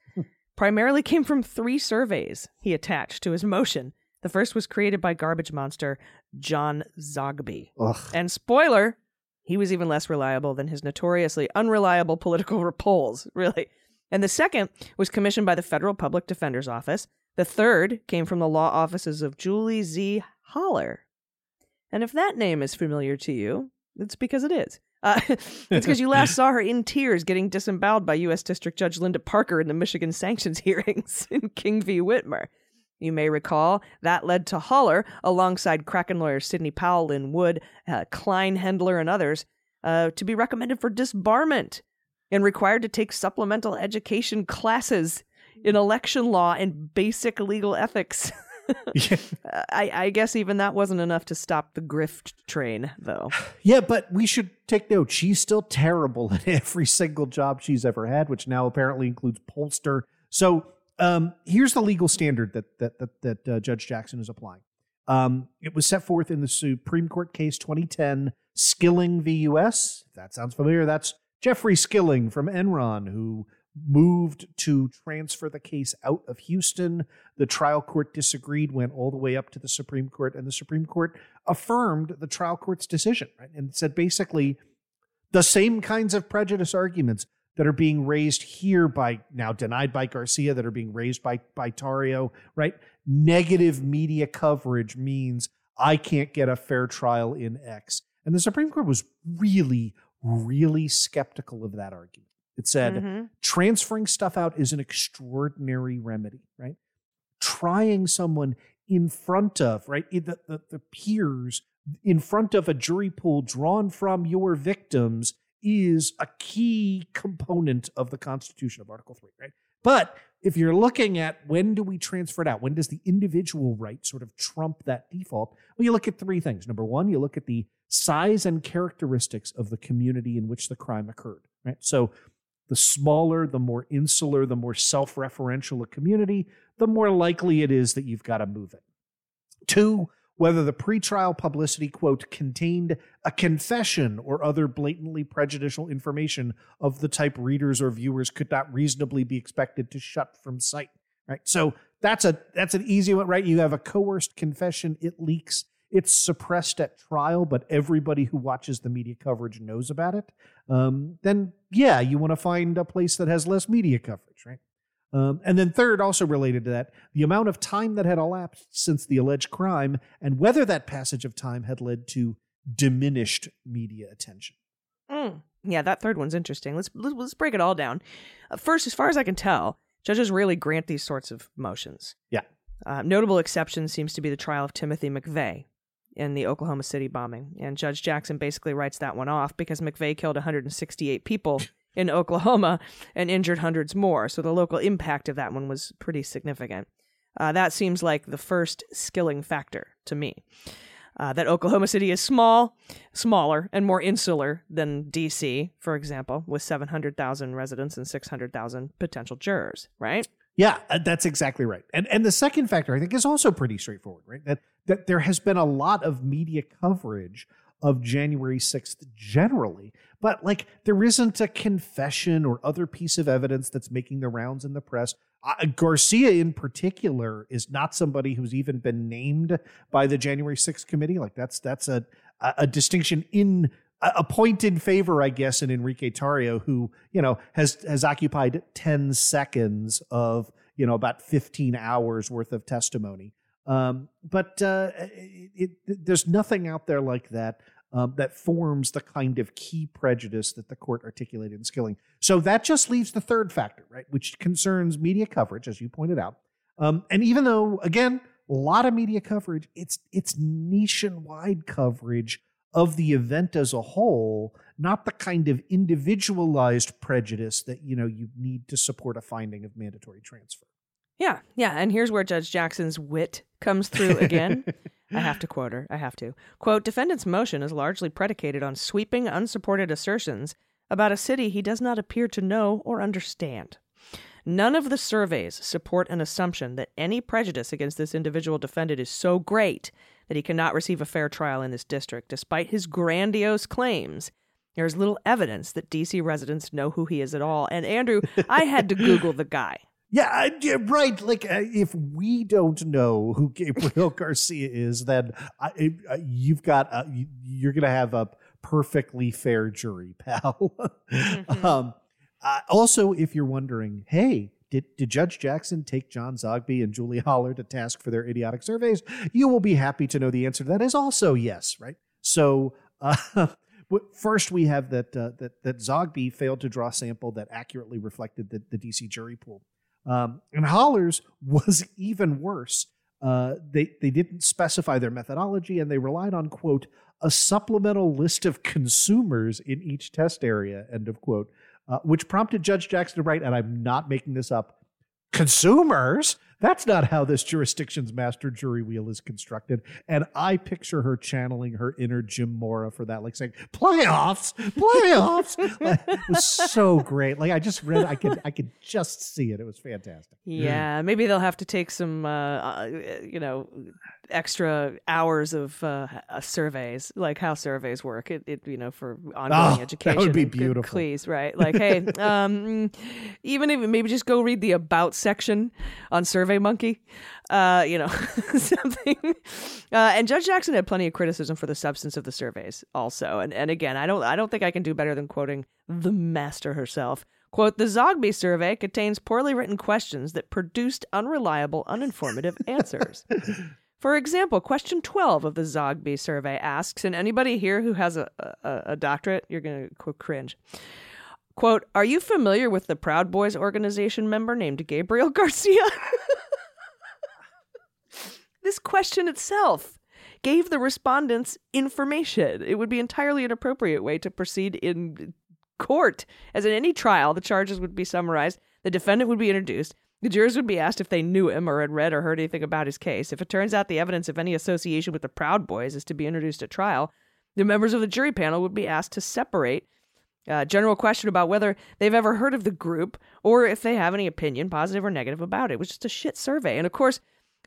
primarily came from three surveys he attached to his motion. The first was created by garbage monster John Zogby. Ugh. And spoiler, he was even less reliable than his notoriously unreliable political polls, really. And the second was commissioned by the Federal Public Defender's Office. The third came from the law offices of Julie Z. Holler. And if that name is familiar to you, it's because it is. Uh, it's because you last saw her in tears getting disemboweled by U S District Judge Linda Parker in the Michigan sanctions hearings in King v. Whitmer. You may recall that led to Holler, alongside Kraken lawyers Sidney Powell, Lynn Wood, uh, Klein Hendler, and others, uh, to be recommended for disbarment and required to take supplemental education classes in election law and basic legal ethics. Yeah. I, I guess even that wasn't enough to stop the grift train, though. Yeah, but we should take note. She's still terrible at every single job she's ever had, which now apparently includes pollster. So um, here's the legal standard that that that, that uh, Judge Jackson is applying. Um, it was set forth in the Supreme Court case twenty ten, Skilling v. U S. If that sounds familiar, that's Jeffrey Skilling from Enron, who moved to transfer the case out of Houston. The trial court disagreed, went all the way up to the Supreme Court, and the Supreme Court affirmed the trial court's decision, right? And said basically the same kinds of prejudice arguments that are being raised here by, now denied by Garcia, that are being raised by, by Tarrio, right? Negative media coverage means I can't get a fair trial in X. And the Supreme Court was really, really skeptical of that argument. It said, mm-hmm. transferring stuff out is an extraordinary remedy, right? Trying someone in front of, right, the, the, the peers, in front of a jury pool drawn from your victims is a key component of the Constitution of Article three, right? But if you're looking at when do we transfer it out, when does the individual right sort of trump that default? Well, you look at three things. Number one, you look at the size and characteristics of the community in which the crime occurred, right? So the smaller, the more insular, the more self-referential a community, the more likely it is that you've got to move it. Two, whether the pretrial publicity, quote, contained a confession or other blatantly prejudicial information of the type readers or viewers could not reasonably be expected to shut from sight, right? So that's a that's an easy one, right? You have a coerced confession, it leaks, it's suppressed at trial, but everybody who watches the media coverage knows about it. Um, then, yeah, you want to find a place that has less media coverage, right? Um, and then third, also related to that, the amount of time that had elapsed since the alleged crime and whether that passage of time had led to diminished media attention. Mm. Yeah, that third one's interesting. Let's, let's break it all down. Uh, first, as far as I can tell, judges rarely grant these sorts of motions. Yeah. Uh, notable exception seems to be the trial of Timothy McVeigh in the Oklahoma City bombing. And Judge Jackson basically writes that one off because McVeigh killed one hundred sixty-eight people in Oklahoma and injured hundreds more. So the local impact of that one was pretty significant. Uh, that seems like the first Skilling factor to me. Uh, that Oklahoma City is small, smaller, and more insular than D C, for example, with seven hundred thousand residents and six hundred thousand potential jurors, right? Yeah, that's exactly right. And and the second factor, I think, is also pretty straightforward, right? That that there has been a lot of media coverage of January sixth generally, But like, there isn't a confession or other piece of evidence that's making the rounds in the press. Uh, Garcia in particular is not somebody who's even been named by the January sixth committee. Like that's, that's a, a, a distinction in a, a point in favor, I guess, in Enrique Tarrio, who, you know, has, has occupied ten seconds of, you know, about fifteen hours worth of testimony. Um, but uh, it, it, there's nothing out there like that. Um, that forms the kind of key prejudice that the court articulated in Skilling. So that just leaves the third factor, right, which concerns media coverage, as you pointed out. Um, and even though, again, a lot of media coverage, it's it's nationwide coverage of the event as a whole, not the kind of individualized prejudice that, you know, you need to support a finding of mandatory transfer. Yeah, yeah. And here's where Judge Jackson's wit comes through again. I have to quote her. I have to. Quote, defendant's motion is largely predicated on sweeping, unsupported assertions about a city he does not appear to know or understand. None of the surveys support an assumption that any prejudice against this individual defendant is so great that he cannot receive a fair trial in this district. Despite his grandiose claims, there is little evidence that D C residents know who he is at all. And Andrew, I had to Google the guy. Yeah, right. Like, uh, if we don't know who Gabriel Garcia is, then I, uh, you've got a, you're going to have a perfectly fair jury, pal. Mm-hmm. um, uh, also, if you're wondering, hey, did, did Judge Jackson take John Zogby and Julie Holler to task for their idiotic surveys? You will be happy to know the answer to that is also yes, right? So uh, first, we have that, uh, that that Zogby failed to draw a sample that accurately reflected the, the D C jury pool. Um, and Holler's was even worse. Uh, they, they didn't specify their methodology, and they relied on, quote, a supplemental list of consumers in each test area, end of quote, uh, which prompted Judge Jackson to write, and I'm not making this up, consumers? That's not how this jurisdiction's master jury wheel is constructed. And I picture her channeling her inner Jim Mora for that, like saying, playoffs, playoffs. Like, it was so great. Like I just read, I could I could just see it. It was fantastic. Yeah, maybe they'll have to take some, uh, you know, extra hours of uh, surveys, like how surveys work, it, it you know, for ongoing oh, education. That would be beautiful. Please, right? Like, hey, um, even if maybe just go read the about section on surveys. Monkey, uh, you know, something. Uh, and Judge Jackson had plenty of criticism for the substance of the surveys also. And and again, I don't I don't think I can do better than quoting the master herself. Quote, the Zogby survey contains poorly written questions that produced unreliable, uninformative answers. For example, question twelve of the Zogby survey asks, and anybody here who has a, a, a doctorate, you're going to cringe. Quote, are you familiar with the Proud Boys organization member named Gabriel Garcia? This question itself gave the respondents information. It would be entirely an appropriate way to proceed in court. As in any trial, the charges would be summarized, the defendant would be introduced, the jurors would be asked if they knew him or had read or heard anything about his case. If it turns out the evidence of any association with the Proud Boys is to be introduced at trial, the members of the jury panel would be asked to separate Uh, general question about whether they've ever heard of the group or if they have any opinion, positive or negative, about it. It was just a shit survey. And of course,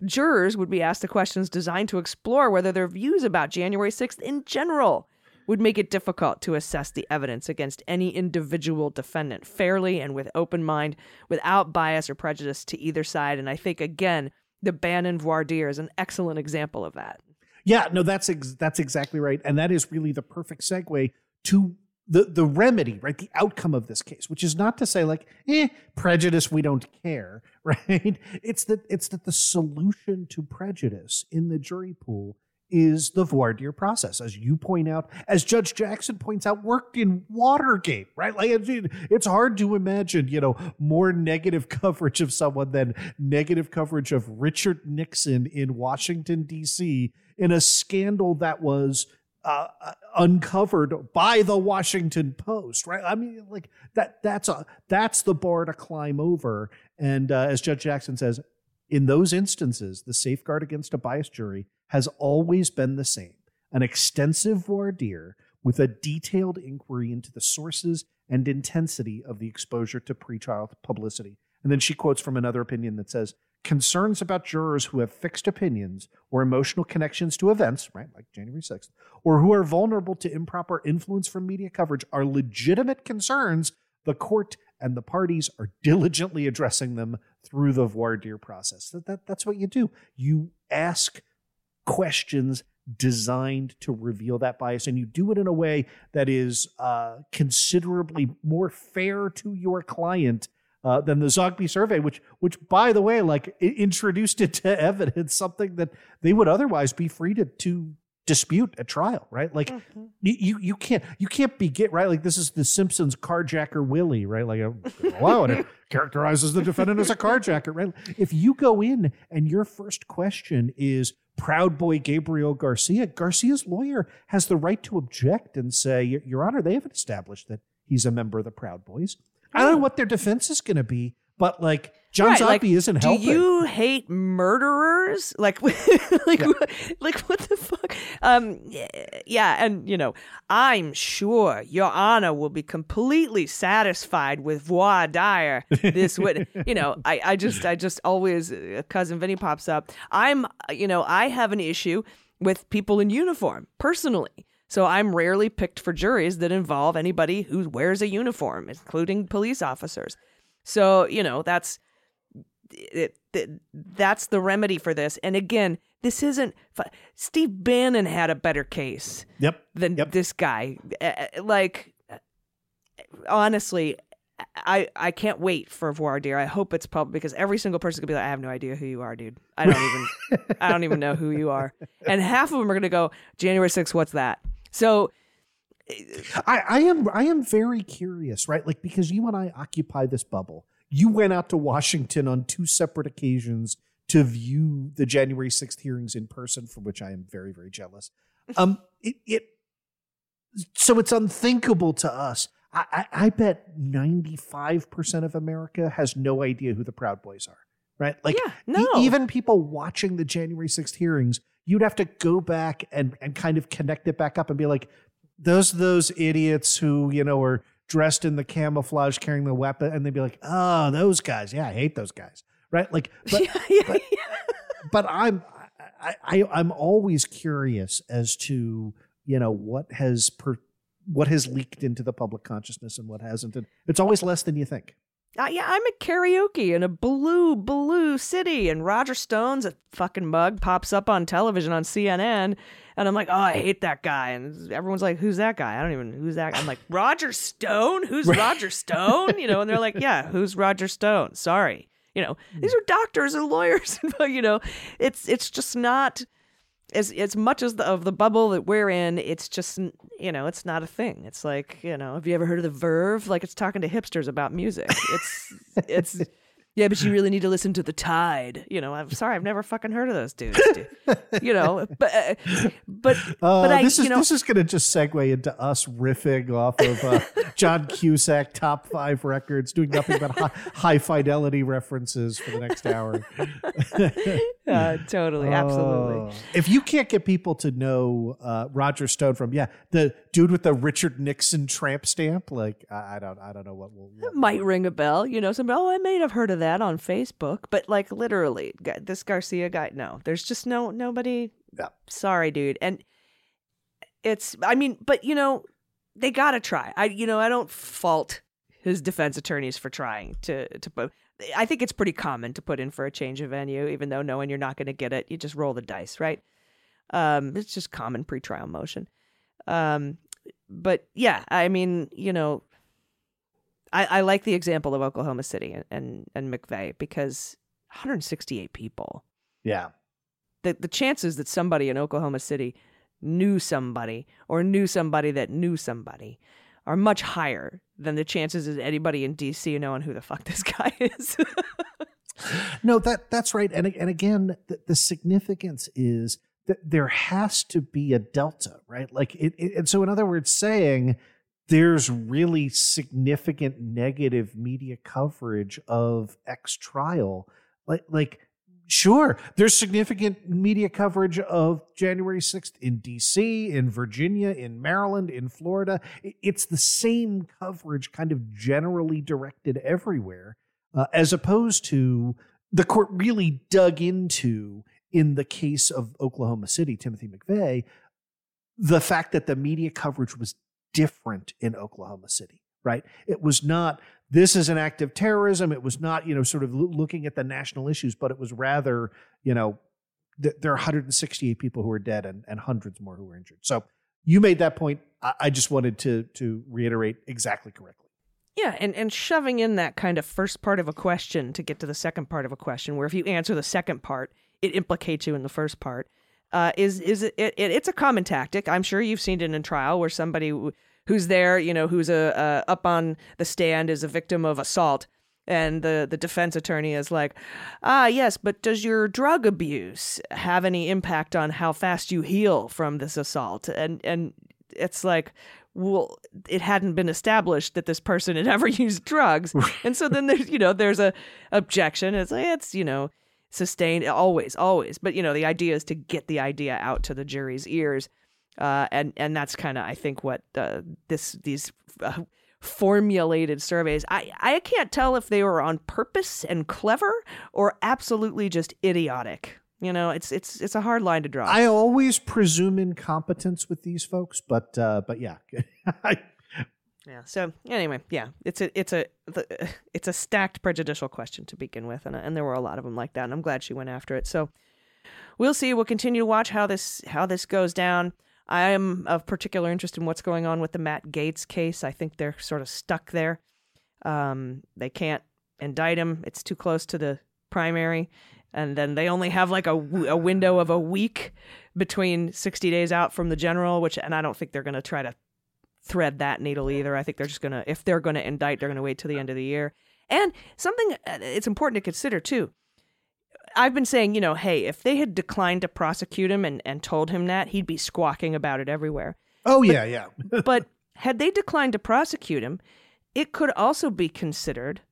jurors would be asked the questions designed to explore whether their views about January sixth in general would make it difficult to assess the evidence against any individual defendant fairly and with open mind, without bias or prejudice to either side. And I think, again, the Bannon voir dire is an excellent example of that. Yeah, no, that's ex- that's exactly right. And that is really the perfect segue to The the remedy, right, the outcome of this case, which is not to say like, eh, prejudice, we don't care, right? It's that it's that the solution to prejudice in the jury pool is the voir dire process, as you point out, as Judge Jackson points out, worked in Watergate, right? Like, it's hard to imagine, you know, more negative coverage of someone than negative coverage of Richard Nixon in Washington, D C, in a scandal that was Uh, uncovered by the Washington Post, right? I mean, like that—that's a—that's the bar to climb over. And uh, as Judge Jackson says, in those instances, the safeguard against a biased jury has always been the same: an extensive voir dire with a detailed inquiry into the sources and intensity of the exposure to pretrial publicity. And then she quotes from another opinion that says, concerns about jurors who have fixed opinions or emotional connections to events, right, like January sixth, or who are vulnerable to improper influence from media coverage are legitimate concerns. The court and the parties are diligently addressing them through the voir dire process. That, that, that's what you do. You ask questions designed to reveal that bias, and you do it in a way that is uh, considerably more fair to your client uh, than the Zogby survey, which, which by the way, like it introduced into evidence something that they would otherwise be free to to dispute at trial, right? Like mm-hmm. you you can't you can't be get right. Like this is the Simpsons carjacker Willie, right? Like wow, and it characterizes the defendant as a carjacker, right? If you go in and your first question is Proud Boy Gabriel Garcia, Garcia's lawyer has the right to object and say, Your Honor, they haven't established that he's a member of the Proud Boys. I don't know what their defense is going to be, but like John right, Zogby like, isn't do helping. Do you hate murderers? Like, like, yeah. what, like what the fuck? Um, yeah, and you know, I'm sure Your Honor will be completely satisfied with voir dire. This would, you know, I, I just, I just always, uh, Cousin Vinny pops up. I'm, you know, I have an issue with people in uniform personally. So I'm rarely picked for juries that involve anybody who wears a uniform, including police officers. So, you know, that's. It, it, that's the remedy for this. And again, this isn't fu- Steve Bannon had a better case yep. than yep. this guy. Uh, like, honestly, I, I can't wait for voir dire. I hope it's public because every single person could be like, I have no idea who you are, dude. I don't even, I don't even know who you are. And half of them are going to go January sixth. What's that? So I, I am, I am very curious, right? Like, because you and I occupy this bubble. You went out to Washington on two separate occasions to view the January sixth hearings in person, for which I am very, very jealous. Um, it, it so it's unthinkable to us. I, I, I bet ninety-five percent of America has no idea who the Proud Boys are, right? Like yeah, no. e- even people watching the January sixth hearings, you'd have to go back and and kind of connect it back up and be like, those those idiots who, you know, are dressed in the camouflage, carrying the weapon, and they'd be like, oh, those guys. Yeah, I hate those guys. Right? Like, but, yeah, yeah, but, yeah. but I'm, I, I, I'm always curious as to, you know, what has, per, what has leaked into the public consciousness and what hasn't. And it's always less than you think. Uh, yeah, I'm at karaoke in a blue, blue city, and Roger Stone's a fucking mug pops up on television on C N N, and I'm like, oh, I hate that guy, and everyone's like, who's that guy? I don't even, who's that guy? I'm like, Roger Stone? Who's Roger Stone? You know, and they're like, yeah, who's Roger Stone? Sorry. You know, these are doctors and lawyers, but, you know, it's it's just not, as, as much as the, of the bubble that we're in, it's just, you know, it's not a thing. It's like, you know, have you ever heard of the Verve? Like, it's talking to hipsters about music. It's, it's, yeah, but you really need to listen to the Tide. You know, I'm sorry, I've never fucking heard of those dudes. Dude. You know, but, uh, but, uh, but I, this is, you know, this is going to just segue into us riffing off of uh, John Cusack, top five records, doing nothing but high, high fidelity references for the next hour. Uh, totally, absolutely. Oh. If you can't get people to know uh, Roger Stone from yeah, the dude with the Richard Nixon tramp stamp, like I, I don't, I don't know what will. It might what, ring a bell, you know. Somebody, oh, I may have heard of that on Facebook, but like literally, this Garcia guy, no, there's just no nobody. No. Sorry, dude, and it's, I mean, but you know, they gotta try. I, you know, I don't fault his defense attorneys for trying to to. I think it's pretty common to put in for a change of venue, even though knowing you're not going to get it, you just roll the dice, right? Um, it's just common pretrial motion. Um, but yeah, I mean, you know, I, I like the example of Oklahoma City and, and, and McVeigh because one hundred sixty-eight people. Yeah. The, the chances that somebody in Oklahoma City knew somebody or knew somebody that knew somebody are much higher than the chances of anybody in D C knowing who the fuck this guy is. No, that that's right. And, and again, the, the significance is that there has to be a delta, right? Like, it, it, and so in other words, saying there's really significant negative media coverage of X trial, like like. Sure. There's significant media coverage of January sixth in D C, in Virginia, in Maryland, in Florida. It's the same coverage kind of generally directed everywhere, uh, as opposed to the court really dug into, in the case of Oklahoma City, Timothy McVeigh, the fact that the media coverage was different in Oklahoma City, right? It was not, this is an act of terrorism. It was not, you know, sort of looking at the national issues, but it was rather, you know, th- there are one hundred sixty-eight people who are dead and, and hundreds more who were injured. So you made that point. I, I just wanted to to reiterate exactly correctly. Yeah, and, and shoving in that kind of first part of a question to get to the second part of a question, where if you answer the second part, it implicates you in the first part, uh, is is it, it, it's a common tactic. I'm sure you've seen it in trial where somebody who's there, you know, who's a, a up on the stand is a victim of assault, and the, the defense attorney is like, ah, yes, but does your drug abuse have any impact on how fast you heal from this assault? And and it's like, well, it hadn't been established that this person had ever used drugs. And so then there's, you know, there's a objection. It's like, it's, you know, sustained always, always. But, you know, the idea is to get the idea out to the jury's ears. Uh, and, and that's kind of, I think, what uh, this these uh, formulated surveys, I, I can't tell if they were on purpose and clever or absolutely just idiotic. You know, it's it's it's a hard line to draw. I always presume incompetence with these folks, but uh, but yeah, yeah. So anyway, yeah, it's a it's a it's a stacked prejudicial question to begin with, and and there were a lot of them like that. And I'm glad she went after it. So we'll see. We'll continue to watch how this how this goes down. I am of particular interest in what's going on with the Matt Gaetz case. I think they're sort of stuck there. Um, they can't indict him. It's too close to the primary. And then they only have like a, a window of a week between sixty days out from the general, which, and I don't think they're going to try to thread that needle either. I think they're just going to, if they're going to indict, they're going to wait till the end of the year. And something it's important to consider too. I've been saying, you know, hey, if they had declined to prosecute him and, and told him that, he'd be squawking about it everywhere. Oh, but, yeah, yeah. But had they declined to prosecute him, it could also be considered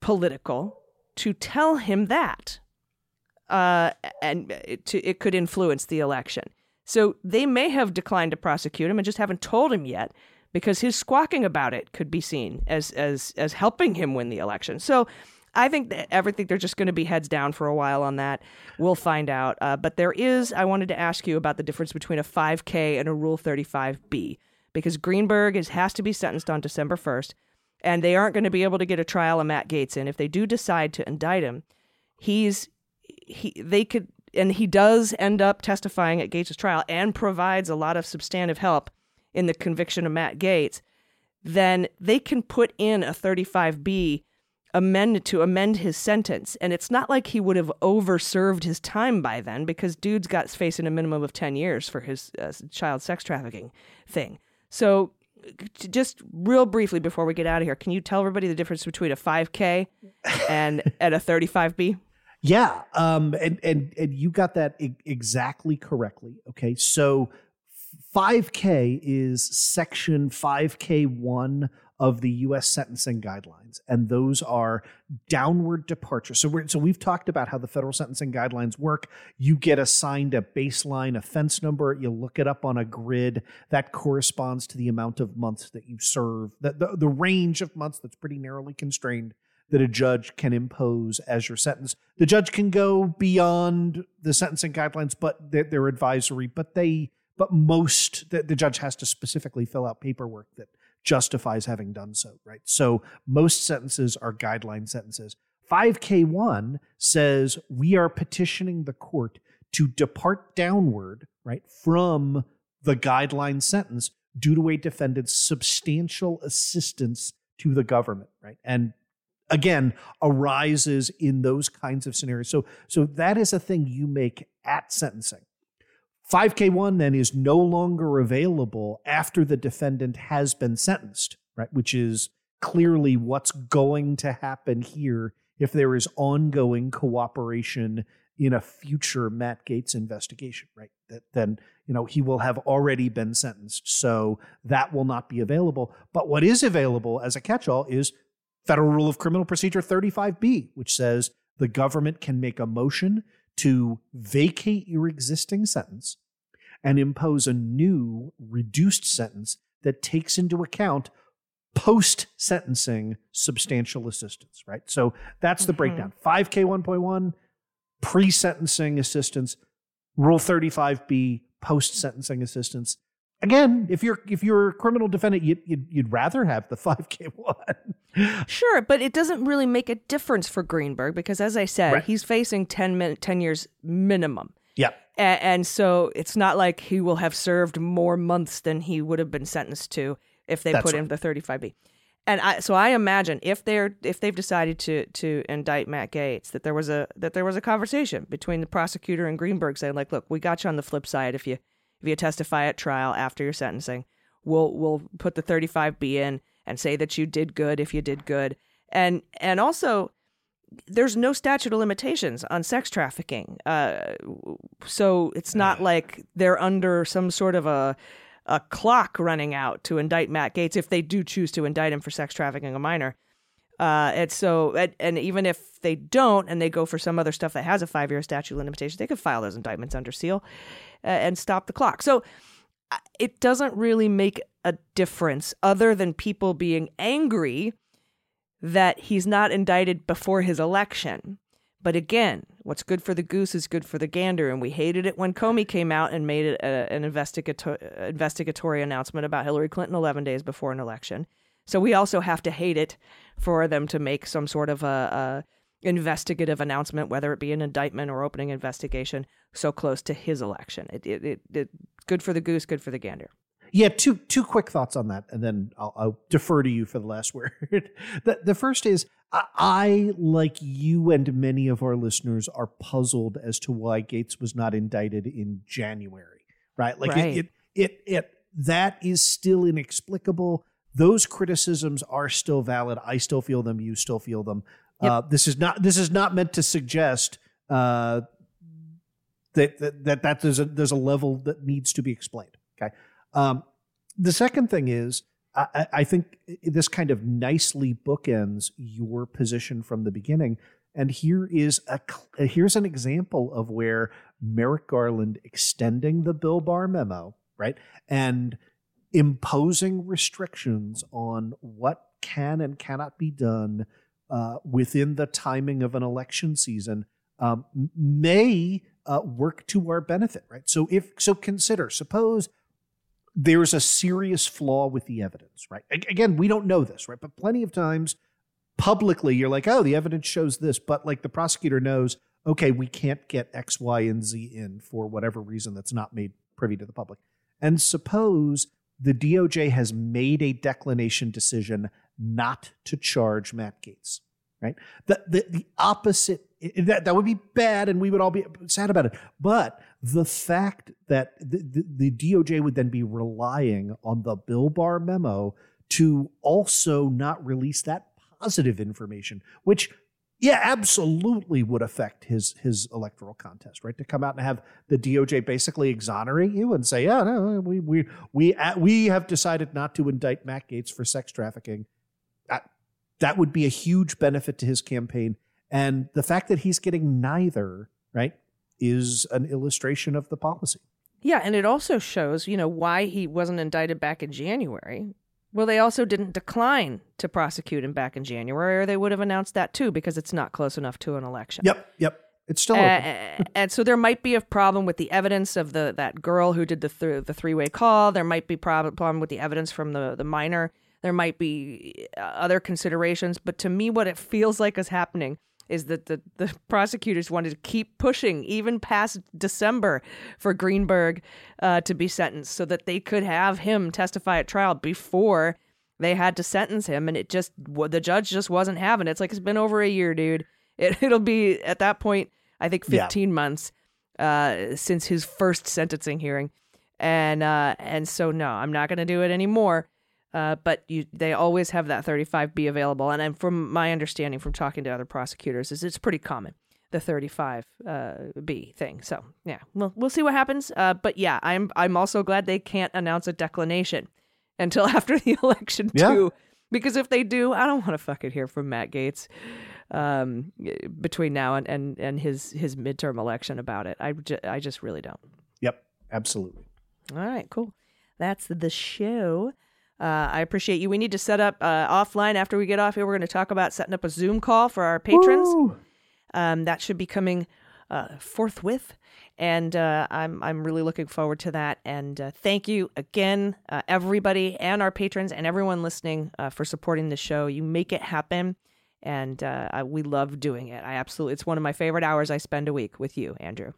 political to tell him that. Uh, and it, to, it could influence the election. So they may have declined to prosecute him and just haven't told him yet because his squawking about it could be seen as as as helping him win the election. So I think that everything, they're just going to be heads down for a while on that. We'll find out. Uh, but there is, I wanted to ask you about the difference between a five K and a Rule thirty-five B, because Greenberg is, has to be sentenced on December first, and they aren't going to be able to get a trial of Matt Gaetz in. If they do decide to indict him, he's... He, they could, and he does end up testifying at Gaetz's trial and provides a lot of substantive help in the conviction of Matt Gaetz, then they can put in a thirty-five B amend to amend his sentence. And it's not like he would have overserved his time by then, because dude's got facing a minimum of ten years for his uh, child sex trafficking thing. So just real briefly before we get out of here, can you tell everybody the difference between a five K and, and a thirty-five B? Yeah, um, and and and you got that I- exactly correctly. Okay, so five K is Section five K one of the U S sentencing guidelines, and those are downward departure. So we're so we've talked about how the federal sentencing guidelines work. You get assigned a baseline offense number. You look it up on a grid that corresponds to the amount of months that you serve. The the, the range of months that's pretty narrowly constrained that a judge can impose as your sentence. The judge can go beyond the sentencing guidelines, but they're, they're advisory, but they, but most, the, the judge has to specifically fill out paperwork that justifies having done so, right? So most sentences are guideline sentences. five K one says we are petitioning the court to depart downward, right, from the guideline sentence due to a defendant's substantial assistance to the government, right? And again, arises in those kinds of scenarios. So, so that is a thing you make at sentencing. five K one then is no longer available after the defendant has been sentenced, right? Which is clearly what's going to happen here if there is ongoing cooperation in a future Matt Gaetz investigation, right? That then, you know, he will have already been sentenced. So that will not be available. But what is available as a catch-all is Federal Rule of Criminal Procedure thirty-five B, which says the government can make a motion to vacate your existing sentence and impose a new reduced sentence that takes into account post-sentencing substantial assistance, right? So that's the mm-hmm. breakdown. five K one point one, pre-sentencing assistance, Rule thirty-five B, post-sentencing assistance. Again, if you're if you're a criminal defendant, you'd, you'd, you'd rather have the five K one. Sure, but it doesn't really make a difference for Greenberg because, as I said, right. he's facing ten, min- ten years minimum. Yeah. A- and so it's not like he will have served more months than he would have been sentenced to if they That's put right. in the thirty-five B. And I, so I imagine if they're if they've decided to to indict Matt Gaetz, that there was a that there was a conversation between the prosecutor and Greenberg saying, like, look, we got you on the flip side if you if you testify at trial after your sentencing, we'll we'll put the thirty-five B in and say that you did good if you did good. And and also there's no statute of limitations on sex trafficking. Uh, so it's not like they're under some sort of a a clock running out to indict Matt Gaetz if they do choose to indict him for sex trafficking a minor. Uh, and so, and, and even if they don't, and they go for some other stuff that has a five-year statute of limitations, they could file those indictments under seal uh, and stop the clock. So it doesn't really make a difference other than people being angry that he's not indicted before his election. But again, what's good for the goose is good for the gander. And we hated it when Comey came out and made a, an investigato- investigatory announcement about Hillary Clinton eleven days before an election. So we also have to hate it for them to make some sort of a, a investigative announcement, whether it be an indictment or opening investigation, so close to his election. It, it, it, it good for the goose, good for the gander. Yeah, two two quick thoughts on that, and then I'll, I'll defer to you for the last word. The, the first is, I, I, like you and many of our listeners, are puzzled as to why Gaetz was not indicted in January, right? Like right. It, it, it, it, that is still inexplicable. Those criticisms are still valid. I still feel them. You still feel them. Yep. Uh, this is not this is not meant to suggest uh, that, that that that there's a there's a level that needs to be explained. Okay. Um, the second thing is, I, I think this kind of nicely bookends your position from the beginning. And here is a here's an example of where Merrick Garland extending the Bill Barr memo, right, and imposing restrictions on what can and cannot be done uh, within the timing of an election season um, may uh, work to our benefit, right? So if so, consider suppose. There's a serious flaw with the evidence, right? Again, we don't know this, right? But plenty of times publicly you're like, oh, the evidence shows this, but like the prosecutor knows, okay, we can't get X, Y, and Z in for whatever reason that's not made privy to the public. And suppose the D O J has made a declination decision not to charge Matt Gaetz, right? The, the, the opposite, that, that would be bad and we would all be sad about it. But the fact that the, the, the D O J would then be relying on the Bill Barr memo to also not release that positive information, which, yeah, absolutely would affect his his electoral contest, right? To come out and have the D O J basically exonerate you and say, "Yeah, no, we we we we have decided not to indict Matt Gaetz for sex trafficking." That, that would be a huge benefit to his campaign, and the fact that he's getting neither, right, is an illustration of the policy. Yeah, and it also shows, you know, why he wasn't indicted back in January. Well, they also didn't decline to prosecute him back in January, or they would have announced that too, because it's not close enough to an election. Yep, yep. It's still open. And so there might be a problem with the evidence of the that girl who did the th- the three-way call. There might be problem problem with the evidence from the, the minor. There might be other considerations. But to me, what it feels like is happening is that the, the prosecutors wanted to keep pushing even past December for Greenberg uh, to be sentenced so that they could have him testify at trial before they had to sentence him. And it just, the judge just wasn't having it. It's like, it's been over a year, dude. It, it'll be, at that point, I think fifteen yeah. months uh, since his first sentencing hearing. And, uh, and so, no, I'm not going to do it anymore. Uh, but you, they always have that thirty-five B available. And I'm, from my understanding from talking to other prosecutors, is it's pretty common, the thirty-five B thing. So, yeah, we'll, we'll see what happens. Uh, but, yeah, I'm I'm also glad they can't announce a declination until after the election, yeah. too. Because if they do, I don't want to fucking hear from Matt Gaetz um, between now and, and, and his, his midterm election about it. I, ju- I just really don't. Yep, absolutely. All right, cool. That's the show. Uh, I appreciate you. We need to set up uh, offline after we get off here. We're going to talk about setting up a Zoom call for our patrons. Um, that should be coming uh, forthwith. And uh, I'm I'm really looking forward to that. And uh, thank you again, uh, everybody, and our patrons and everyone listening uh, for supporting the show. You make it happen, and uh, we love doing it. I absolutely, it's one of my favorite hours I spend a week with you, Andrew.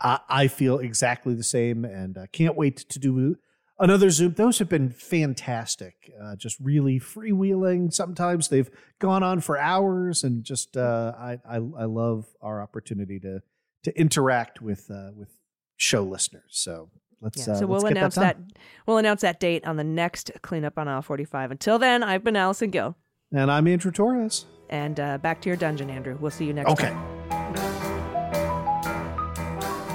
I, I feel exactly the same, and I can't wait to do another Zoom. Those have been fantastic, uh, just really freewheeling. Sometimes they've gone on for hours, and just uh, I, I I love our opportunity to. to interact with uh, with show listeners. So let's yeah, so uh, we'll let's announce that, that we'll announce that date on the next Cleanup on Aisle forty-five. Until then, I've been Allison Gill, and I'm Andrew Torres. And uh, back to your dungeon, Andrew. We'll see you next okay. time. Okay.